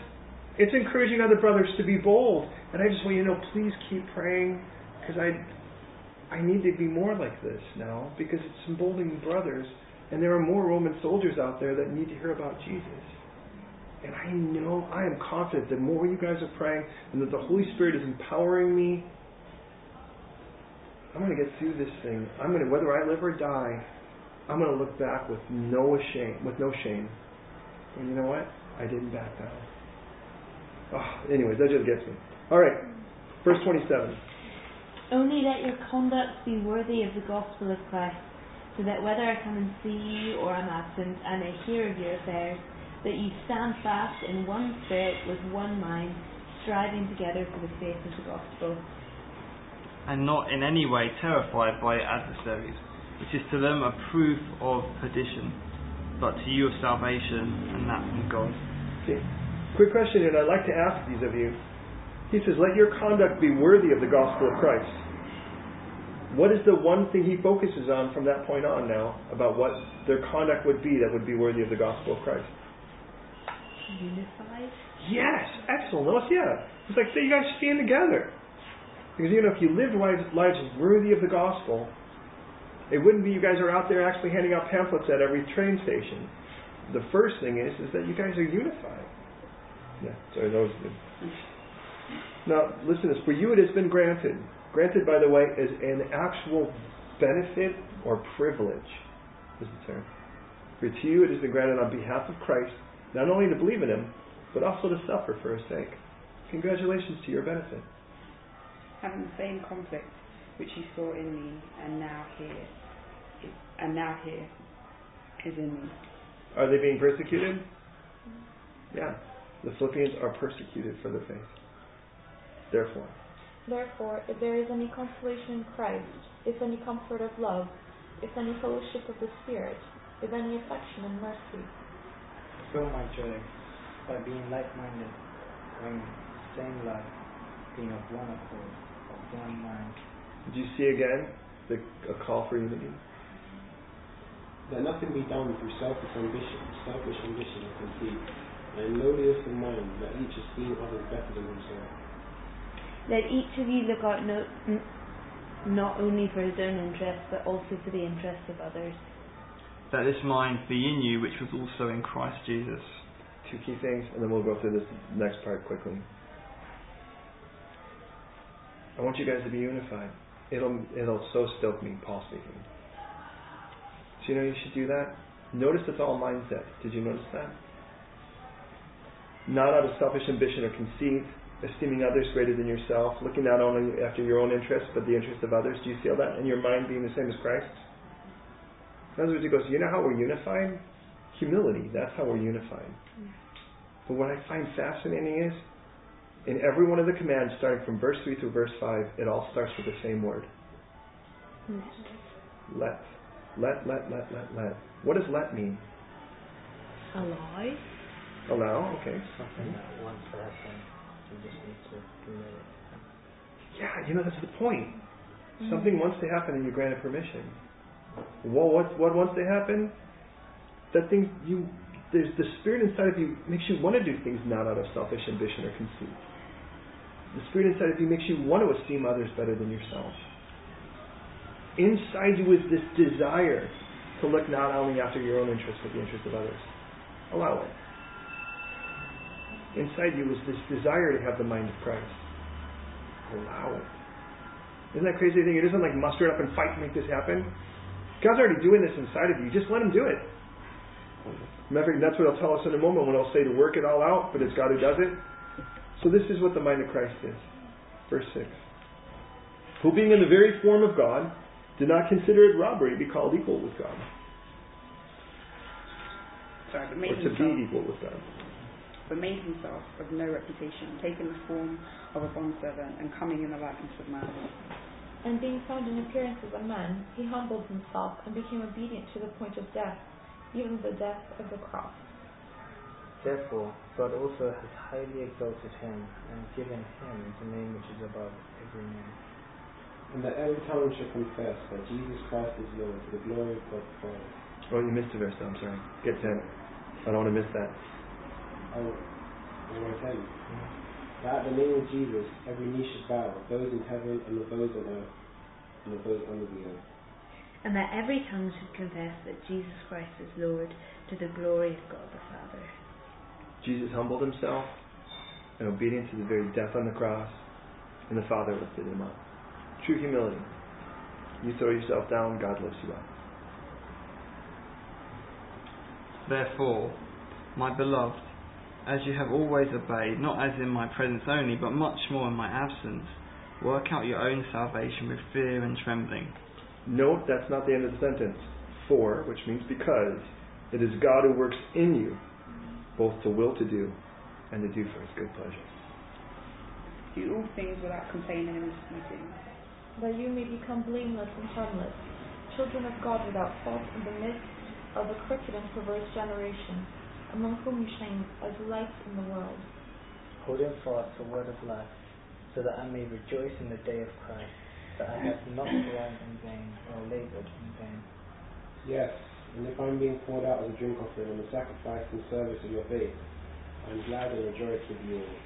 it's encouraging other brothers to be bold. And I just want you to know, please keep praying, because I... I need to be more like this now, because it's emboldening brothers, and there are more Roman soldiers out there that need to hear about Jesus. And I know, I am confident that more you guys are praying and that the Holy Spirit is empowering me, I'm going to get through this thing. I'm going to, whether I live or die, I'm going to look back with no shame, with no shame. And you know what? I didn't back down. Oh, anyways, that just gets me. All right, verse twenty-seven. Only let your conduct be worthy of the gospel of Christ, so that whether I come and see you or am absent, I may hear of your affairs, that you stand fast in one spirit with one mind, striving together for the faith of the gospel. And not in any way terrified by adversaries, which is to them a proof of perdition, but to you of salvation, and that from God. Okay. Quick question, and I'd like to ask these of you. He says, let your conduct be worthy of the gospel of Christ. What is the one thing he focuses on from that point on now about what their conduct would be that would be worthy of the gospel of Christ? Unified? Yes, excellent. Yeah. It's like, so you guys stand together. Because even if you lived lives, lives worthy of the gospel, it wouldn't be you guys are out there actually handing out pamphlets at every train station. The first thing is, is that you guys are unified. Yeah, sorry, that was good. Now, listen to this. For you it has been granted. Granted, by the way, is an actual benefit or privilege. Is the term. For to you it has been granted on behalf of Christ, not only to believe in him, but also to suffer for his sake. Congratulations to your benefit. Having the same conflict which you saw in me and now here, and now here is in me. Are they being persecuted? Yeah. The Philippians are persecuted for their faith. Therefore. Therefore, if there is any consolation in Christ, if any comfort of love, if any fellowship of the Spirit, if any affection and mercy. Fill my joy by being like-minded, having the same love, being of one accord, of one mind. Did you see again the, a call for unity? Let nothing be done through selfish ambition, selfish ambition or conceit, and in lowliness of mind, let each esteem others better than himself. Let each of you look out no, n- not only for his own interests, but also for the interests of others. Let this mind be in you, which was also in Christ Jesus. Two key things, and then we'll go through this next part quickly. I want you guys to be unified. It'll it'll so stoke me, Paul speaking. So you know you should do that? Notice it's all mindset. Did you notice that? Not out of selfish ambition or conceit, esteeming others greater than yourself, looking not only after your own interests, but the interests of others. Do you see all that? And your mind being the same as Christ? In other words, he goes, you know how we're unified? Humility, that's how we're unified. Yeah. But what I find fascinating is, in every one of the commands, starting from verse three through verse five, it all starts with the same word. Let. Let, let, let, let, let. What does let mean? Allow. Allow, okay. Something that one person. Yeah, you know, that's the point. Mm-hmm. Something wants to happen and you granted permission. Well, what, what wants to happen? That thing, you, there's the spirit inside of you makes you want to do things not out of selfish ambition or conceit. The spirit inside of you makes you want to esteem others better than yourself. Inside you is this desire to look not only after your own interests, but the interests of others. Allow it. Inside you is this desire to have the mind of Christ. Allow it. Isn't that crazy thing? It isn't like muster it up and fight and make this happen. God's already doing this inside of you. Just let him do it. Remember, that's what he'll tell us in a moment when he'll say to work it all out, but it's God who does it. So this is what the mind of Christ is. Verse six. Who being in the very form of God, did not consider it robbery to be called equal with God. sorry, but made or himself, to be equal with God, but made himself of no reputation, taking the form of a bondservant and coming in the likeness of man. And being found in appearance as a man, he humbled himself and became obedient to the point of death, even the death of the cross. Therefore, God also has highly exalted him and given him the name which is above every name. And that every tongue shall confess that Jesus Christ is Lord, to the glory of God the Father. Oh, you missed a verse, though. I'm sorry. Get to it. I don't want to miss that. Oh, I want to tell you. That at the name of Jesus, every knee should bow, those in heaven and of those on earth and of those under the earth. And that every tongue should confess that Jesus Christ is Lord, to the glory of God the Father. Jesus humbled himself in obedience to the very death on the cross, and the Father lifted him up. True humility. You throw yourself down, God lifts you up. Therefore, my beloved, as you have always obeyed, not as in my presence only, but much more in my absence, work out your own salvation with fear and trembling. Note, that's not the end of the sentence. For, which means because, it is God who works in you, both to will to do and to do for his good pleasure. Do all things without complaining and disputing, that you may become blameless and harmless, children of God without fault in the midst of a crooked and perverse generation, among whom you shine as lights in the world. Holding fast the word of life, so that I may rejoice in the day of Christ, that I have not run in vain or laboured in vain. Yes, and if I'm being poured out as a drink offering on the sacrifice and service of your faith, I'm glad and rejoice with you all.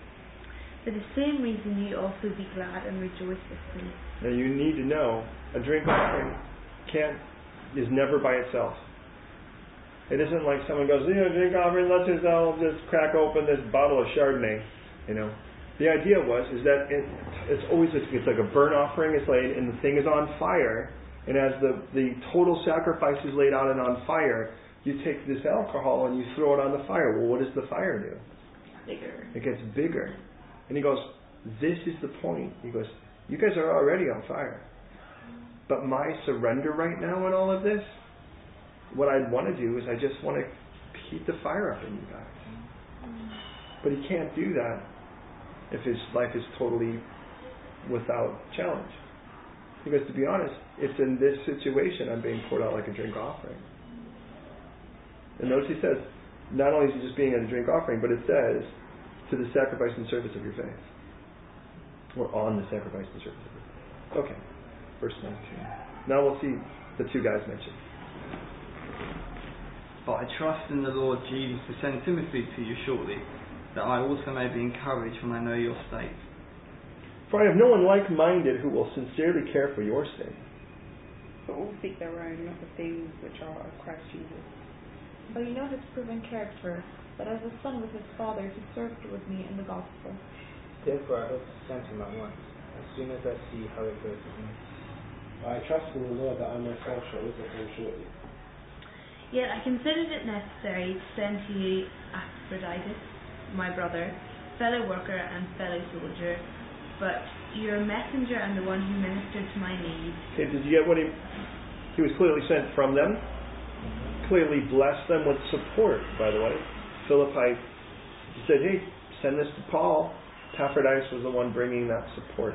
For the same reason you also be glad and rejoice with me. Now you need to know, a drink offering can't, is never by itself. It isn't like someone goes, you know, drink offering, let's just, I'll just crack open this bottle of Chardonnay, you know. The idea was, is that it, it's always, it's like a burnt offering is laid and the thing is on fire. And as the, the total sacrifice is laid out and on fire, you take this alcohol and you throw it on the fire. Well, what does the fire do? Bigger. It gets bigger. And he goes, this is the point. He goes, you guys are already on fire. But my surrender right now in all of this, what I want to do is I just want to heat the fire up in you guys. But he can't do that if his life is totally without challenge. Because to be honest, it's in this situation I'm being poured out like a drink offering. And notice he says, not only is he just being a drink offering, but it says, to the sacrifice and service of your faith. Or on the sacrifice and service of your faith. Okay, verse nineteen. Now we'll see the two guys mentioned. But I trust in the Lord Jesus to send Timothy to you shortly, that I also may be encouraged when I know your state. For I have no one like-minded who will sincerely care for your sake. But all seek their own, not the things which are of Christ Jesus. But you know his proven character, that as a son with his father, he served with me in the gospel. Therefore I hope to send him at once, as soon as I see how it goes with me. But I trust in the Lord that I myself shall visit him shortly. Yet I considered it necessary to send to you Epaphroditus, my brother, fellow worker and fellow soldier, but your messenger and the one who ministered to my needs. Okay, did you get what he... He was clearly sent from them. Clearly blessed them with support, by the way. Philippi, he said, hey, send this to Paul. Epaphroditus was the one bringing that support.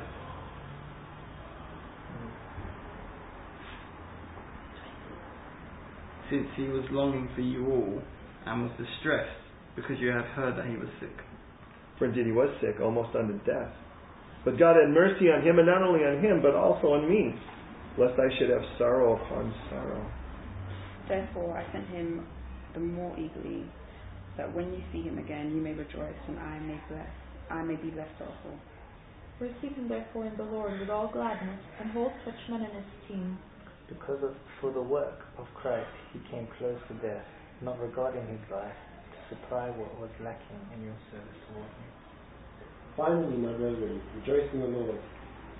Since he was longing for you all and was distressed because you had heard that he was sick. For indeed he was sick, almost unto death. But God had mercy on him, and not only on him, but also on me, lest I should have sorrow upon sorrow. Therefore I sent him the more eagerly, that when you see him again you may rejoice, and I may bless, I may be blessed also. Receive him therefore in the Lord with all gladness, and hold such men in esteem. Because of, for the work of Christ he came close to death, not regarding his life, to supply what was lacking in your service toward me. Finally, my brethren, rejoice in the Lord,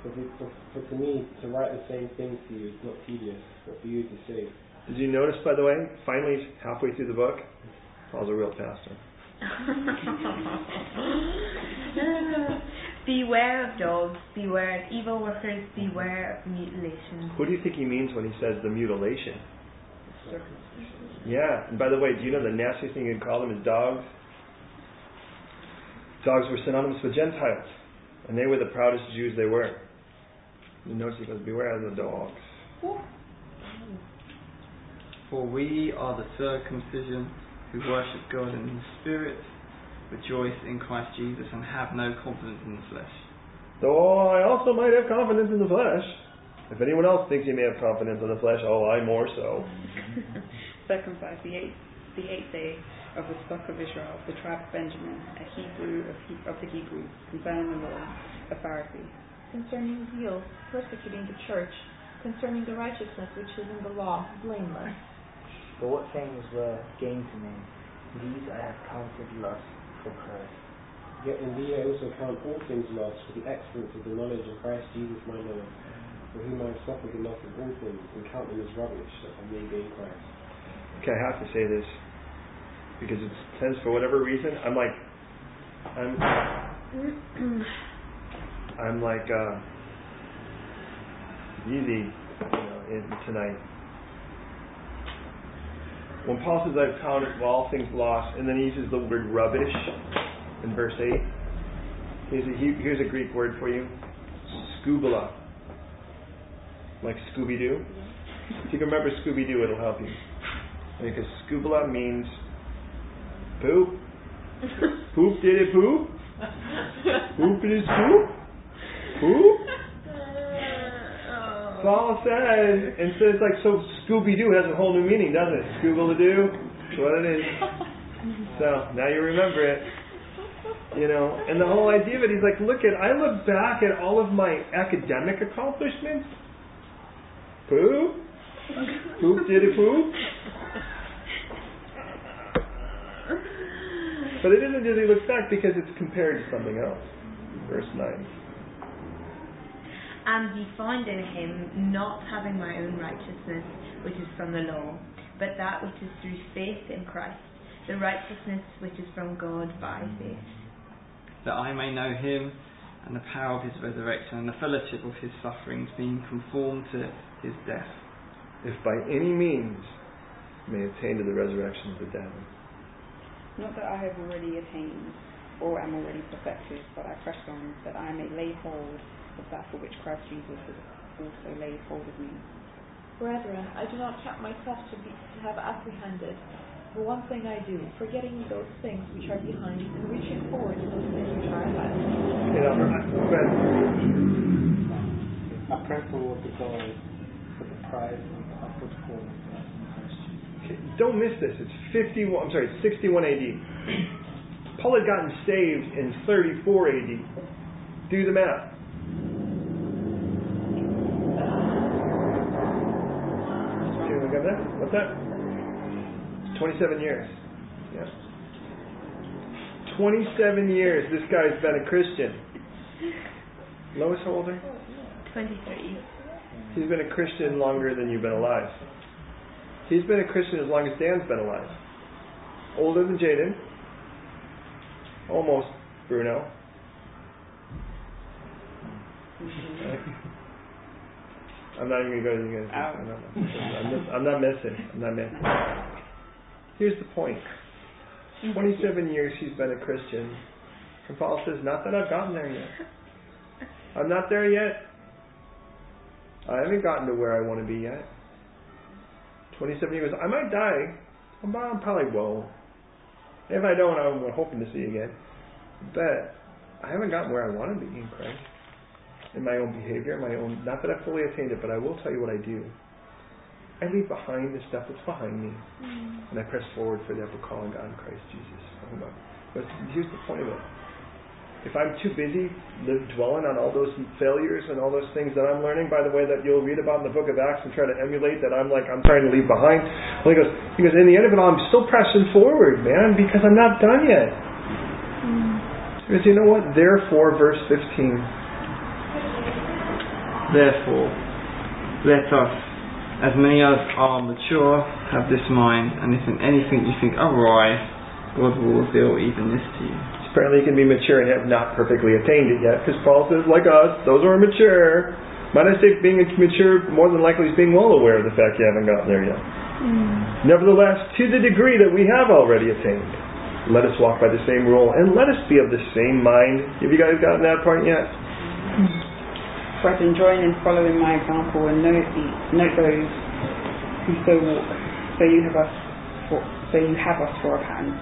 for, the, for, for to me to write the same things to you is not tedious, but for you to save. Did you notice, by the way, finally, halfway through the book, Paul's a real pastor. Beware of dogs, beware of evil workers, beware of mutilation. Who do you think he means when he says the mutilation? Yeah. And by the way, do you know the nastiest thing you can call them is dogs? Dogs were synonymous with Gentiles, and they were the proudest Jews they were. You notice he goes, beware of the dogs. For we are the circumcision who worship God in the Spirit, rejoice in Christ Jesus, and have no confidence in the flesh. Though I also might have confidence in the flesh. If anyone else thinks he may have confidence in the flesh, oh, I more so. Circumcised the eighth, the eighth day of the stock of Israel, of the tribe of Benjamin, a Hebrew of, of the Hebrews, concerning the law, a Pharisee. Concerning zeal, persecuting the church, concerning the righteousness which is in the law, blameless. But what things were gain to me, these I have counted loss for Christ. Yet in thee I also count all things loss for the excellence of the knowledge of Christ Jesus my Lord, for whom I have suffered the loss of all things, and count them as rubbish, that I may gain Christ. Okay, I have to say this, because it says for whatever reason, I'm like, I'm, I'm like, uh, easy, you know, in, tonight. When Paul says I've counted all things lost, and then he uses the word rubbish in verse eight. Here's a, here's a Greek word for you. Scoobula. Like Scooby-Doo. If you can remember Scooby-Doo, it'll help you. Because scoobula means poop. Poop did it poop. Poop did it poop. Poop. Paul says, and so it's like, so Scooby-Doo has a whole new meaning, doesn't it? Scooby-Doo, that's what it is. So, now you remember it. You know, and the whole idea of it, he's like, look at, I look back at all of my academic accomplishments. Poop. Poop did it poop. But it isn't just he looks back because it's compared to something else. Verse nine. And be found in him, not having my own righteousness, which is from the law, but that which is through faith in Christ, the righteousness which is from God by faith. That I may know him, and the power of his resurrection, and the fellowship of his sufferings, being conformed to his death. If by any means may attain to the resurrection of the dead. Not that I have already attained, or am already perfected, but I press on, that I may lay hold of that for which Christ Jesus has also laid hold of me. Brethren, I do not count myself to be to have apprehended, but one thing I do, forgetting those things which are behind and reaching forward to those things which are ahead. Okay, now, I pray forward to God for the prize of the upward call of Christ. Okay, don't miss this. It's fifty-one. I'm sorry, sixty-one A D. Paul had gotten saved in thirty-four A D. Do the math. What's that? twenty-seven years. Yeah. twenty-seven years this guy's been a Christian. Lois, how old are you? twenty-three. He's been a Christian longer than you've been alive. He's been a Christian as long as Dan's been alive. Older than Jaden. Almost Bruno. Okay. I'm not even going to go to you guys. I'm not, I'm, just, I'm not missing. I'm not missing. Here's the point. twenty-seven years he's been a Christian. And Paul says, not that I've gotten there yet. I'm not there yet. I haven't gotten to where I want to be yet. twenty-seven years. I might die. I'm probably won't. If I don't, I'm hoping to see you again. But I haven't gotten where I want to be in Christ. In my own behavior, my own, not that I've fully attained it, but I will tell you what I do. I leave behind the stuff that's behind me, mm. and I press forward for the upper calling God in Christ Jesus. But here's the point of it: if I'm too busy live, dwelling on all those failures and all those things that I'm learning, by the way, that you'll read about in the Book of Acts and try to emulate, that I'm like I'm trying to leave behind. Well, he goes, he goes. In the end of it all, I'm still pressing forward, man, because I'm not done yet. Mm. Because you know what? Therefore, verse fifteen. Therefore, let us, as many as are mature, have this mind, and if in anything you think otherwise, God will reveal even this to you. Apparently you can be mature and have not perfectly attained it yet, because Paul says, like us, those who are mature, might I say being mature more than likely is being well aware of the fact you haven't gotten there yet. Mm. Nevertheless, to the degree that we have already attained, let us walk by the same rule, and let us be of the same mind. Have you guys gotten that part yet? Brethren, join in following my example, and note, the, note those who so walk, so you have us for, so you have us for a pattern.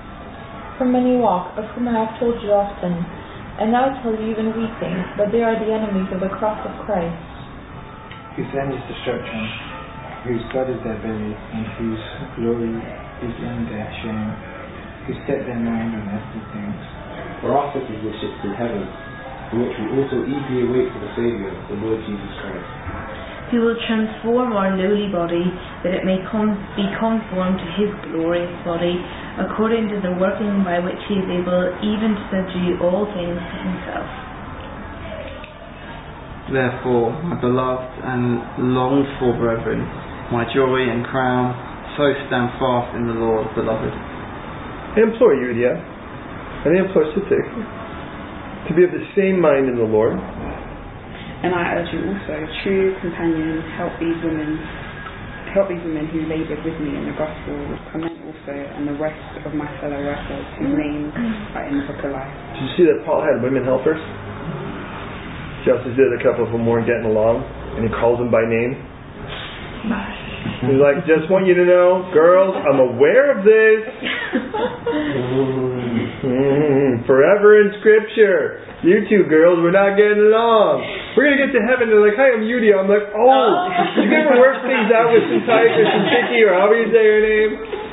For many walk, of whom I have told you often, and now tell you even weeping, that they are the enemies of the cross of Christ, whose end is destruction, whose God is their belly, and whose glory is in their shame, who set their mind on earthly things. For our city which is in heaven, for which we also eagerly await for the Saviour, the Lord Jesus Christ. He will transform our lowly body, that it may com- be conformed to His glorious body, according to the working by which He is able even to subdue all things to Himself. Therefore, my beloved and longed for brethren, my joy and crown, so stand fast in the Lord, beloved. I implore you, yeah, and I implore Sitik, to be of the same mind in the Lord. And I urge you also, true companions, help these women, help these women who laboured with me in the gospel. Comment also on the rest of my fellow workers whose names are in the book of life. Did you see that Paul had women helpers? Just as did a couple of them weren't getting along, and he calls them by name. He's like, just want you to know, girls, I'm aware of this. Mm-hmm. Forever in Scripture. You two girls, we're not getting along. We're going to get to heaven. They're like, hi, I'm Yudi. I'm like, oh, oh. You ever work things out with some type or some Tiki or however you say her name?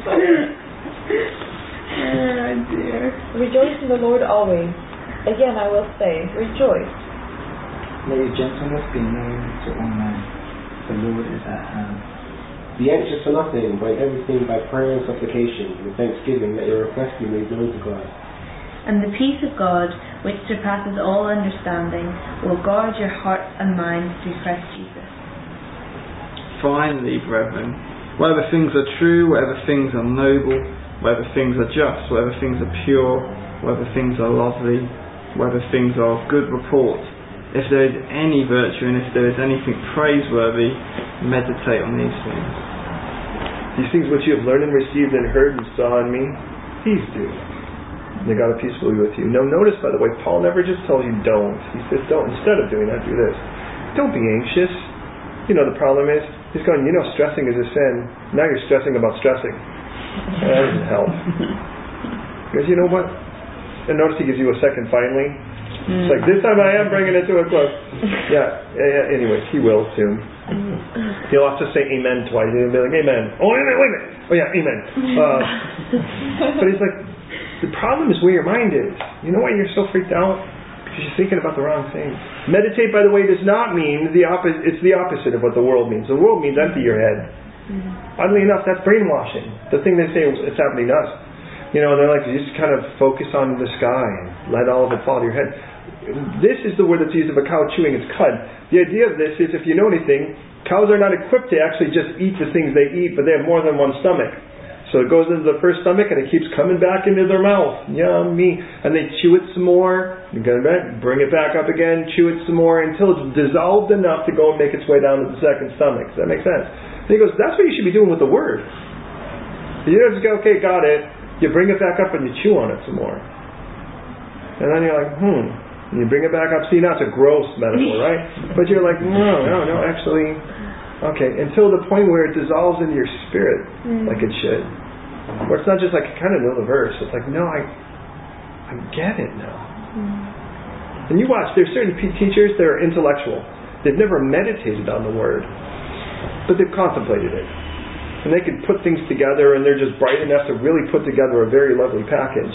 Oh, dear. Rejoice in the Lord always. Again, I will say, rejoice. Let your gentleness be known to all men. The Lord is at hand. Be anxious for nothing, but everything by prayer and supplication, with thanksgiving, let your requests be made known to God. And the peace of God, which surpasses all understanding, will guard your hearts and minds through Christ Jesus. Finally, brethren, whatever things are true, whatever things are noble, whatever things are just, whatever things are pure, whatever things are lovely, whatever things are of good report, if there is any virtue and if there is anything praiseworthy, meditate on these things. These things which you have learned and received and heard and saw in me, these do. And the God of peace will be with you. Now notice, by the way, Paul never just tells you don't. He says don't. Instead of doing that, do this. Don't be anxious. You know the problem is, he's going, you know stressing is a sin. Now you're stressing about stressing. And that doesn't help. Because you know what? And notice he gives you a second finally. It's like, this time I am bringing it to a close. Yeah, yeah, yeah. Anyways, he will soon. He'll have to say amen twice. He'll be like, amen. Oh, wait a minute, wait a minute. Oh, yeah, amen. Uh, but he's like, the problem is where your mind is. You know why you're so freaked out? Because you're thinking about the wrong thing. Meditate, by the way, does not mean the opposite. It's the opposite of what the world means. The world means empty your head. Oddly enough, that's brainwashing. The thing they say it's happening to us. You know, they're like, you just kind of focus on the sky and let all of it fall to your head. This is the word that's used of a cow chewing its cud. The idea of this is, if you know anything, cows are not equipped to actually just eat the things they eat, but they have more than one stomach. So it goes into the first stomach and it keeps coming back into their mouth. Yummy. And they chew it some more, bring it back up again, chew it some more, until it's dissolved enough to go and make its way down to the second stomach. Does that make sense? And he goes, that's what you should be doing with the word. You don't just go, okay, got it. You bring it back up and you chew on it some more. And then you're like, hmm. And you bring it back up. See, now it's a gross metaphor, right? But you're like, no, no, no, actually. Okay, until the point where it dissolves into your spirit mm. like it should. Where it's not just like, I kind of know the verse. It's like, no, I I get it now. Mm. And you watch, there's certain teachers that are intellectual. They've never meditated on the word, but they've contemplated it. And they can put things together, and they're just bright enough to really put together a very lovely package.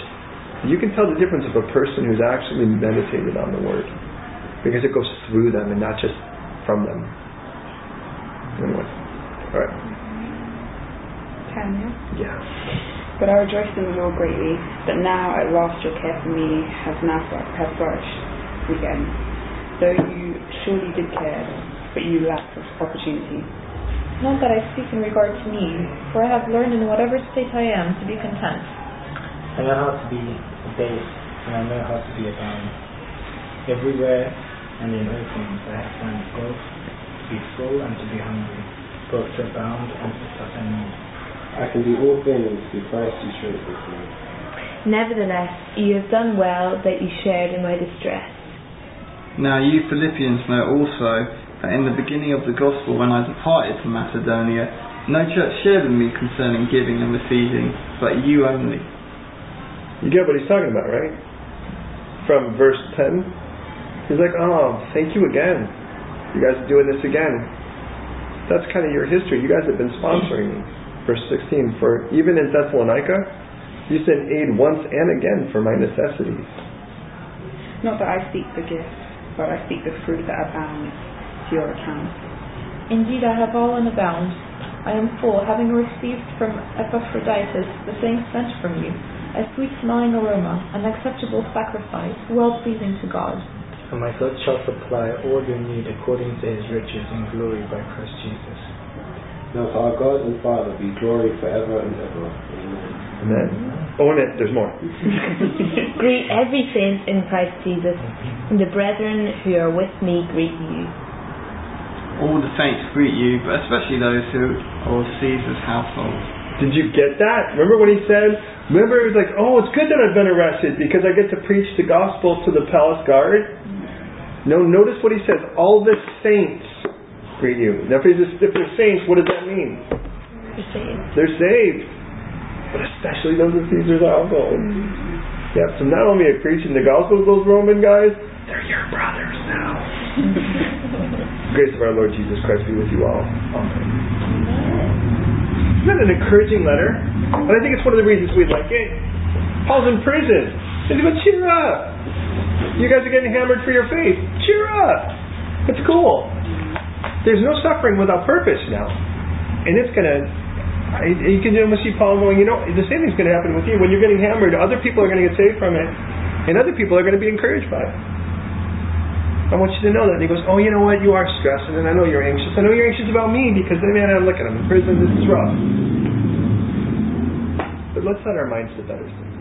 You can tell the difference of a person who's actually meditated on the word, because it goes through them and not just from them. Anyway, all right. Tanya? Yeah. But I rejoice in the Lord greatly that now at last your care for me has now has flourished again, though you surely did care, but you lacked opportunity. Not that I speak in regard to need, for I have learned in whatever state I am to be content. I know how to be abased, and I know how to be abound. Everywhere and in all things I have found both to be full and to be hungry, both to abound and to suffer need. I can do all things through Christ who strengthens me. Nevertheless, you have done well that you shared in my distress. Now you Philippians know also that in the beginning of the gospel, when I departed from Macedonia, no church shared with me concerning giving and receiving, but you only. You get what he's talking about, right? From verse ten, he's like, oh, thank you again. You guys are doing this again. That's kind of your history. You guys have been sponsoring me. Verse sixteen, for even in Thessalonica, you sent aid once and again for my necessities. Not that I seek the gift, but I seek the fruit that abounds to your account. Indeed, I have all and abound. I am full, having received from Epaphroditus the same sent from you, a sweet smelling aroma, an acceptable sacrifice, well pleasing to God. And my God shall supply all your need according to his riches in glory by Christ Jesus. Now to our God and Father be glory forever and ever. Amen. Amen. Own it, there's more. Greet every saint in Christ Jesus, and the brethren who are with me greet you. All the saints greet you, but especially those who are of Caesar's household. Did you get that? Remember when he said, remember it was like, oh, it's good that I've been arrested because I get to preach the gospel to the palace guard? No, notice what he says, all the saints greet you. Now if they're saints, what does that mean? They're saved. They're saved. But especially those of Caesar's household. Mm-hmm. Yep, so not only are preaching the gospel to those Roman guys, they're your brothers now. Grace of our Lord Jesus Christ be with you all. Amen. Isn't that an encouraging letter? And I think it's one of the reasons we like it. Paul's in prison. He's going, cheer up. You guys are getting hammered for your faith. Cheer up. It's cool. There's no suffering without purpose now. And it's going to, you can almost see Paul going, you know, the same thing's going to happen with you. When you're getting hammered, other people are going to get saved from it. And other people are going to be encouraged by it. I want you to know that. And he goes, oh, you know what? You are stressed, and I know you're anxious. I know you're anxious about me because, man, I'm looking, I'm in prison. This is rough. But let's set our minds to better things.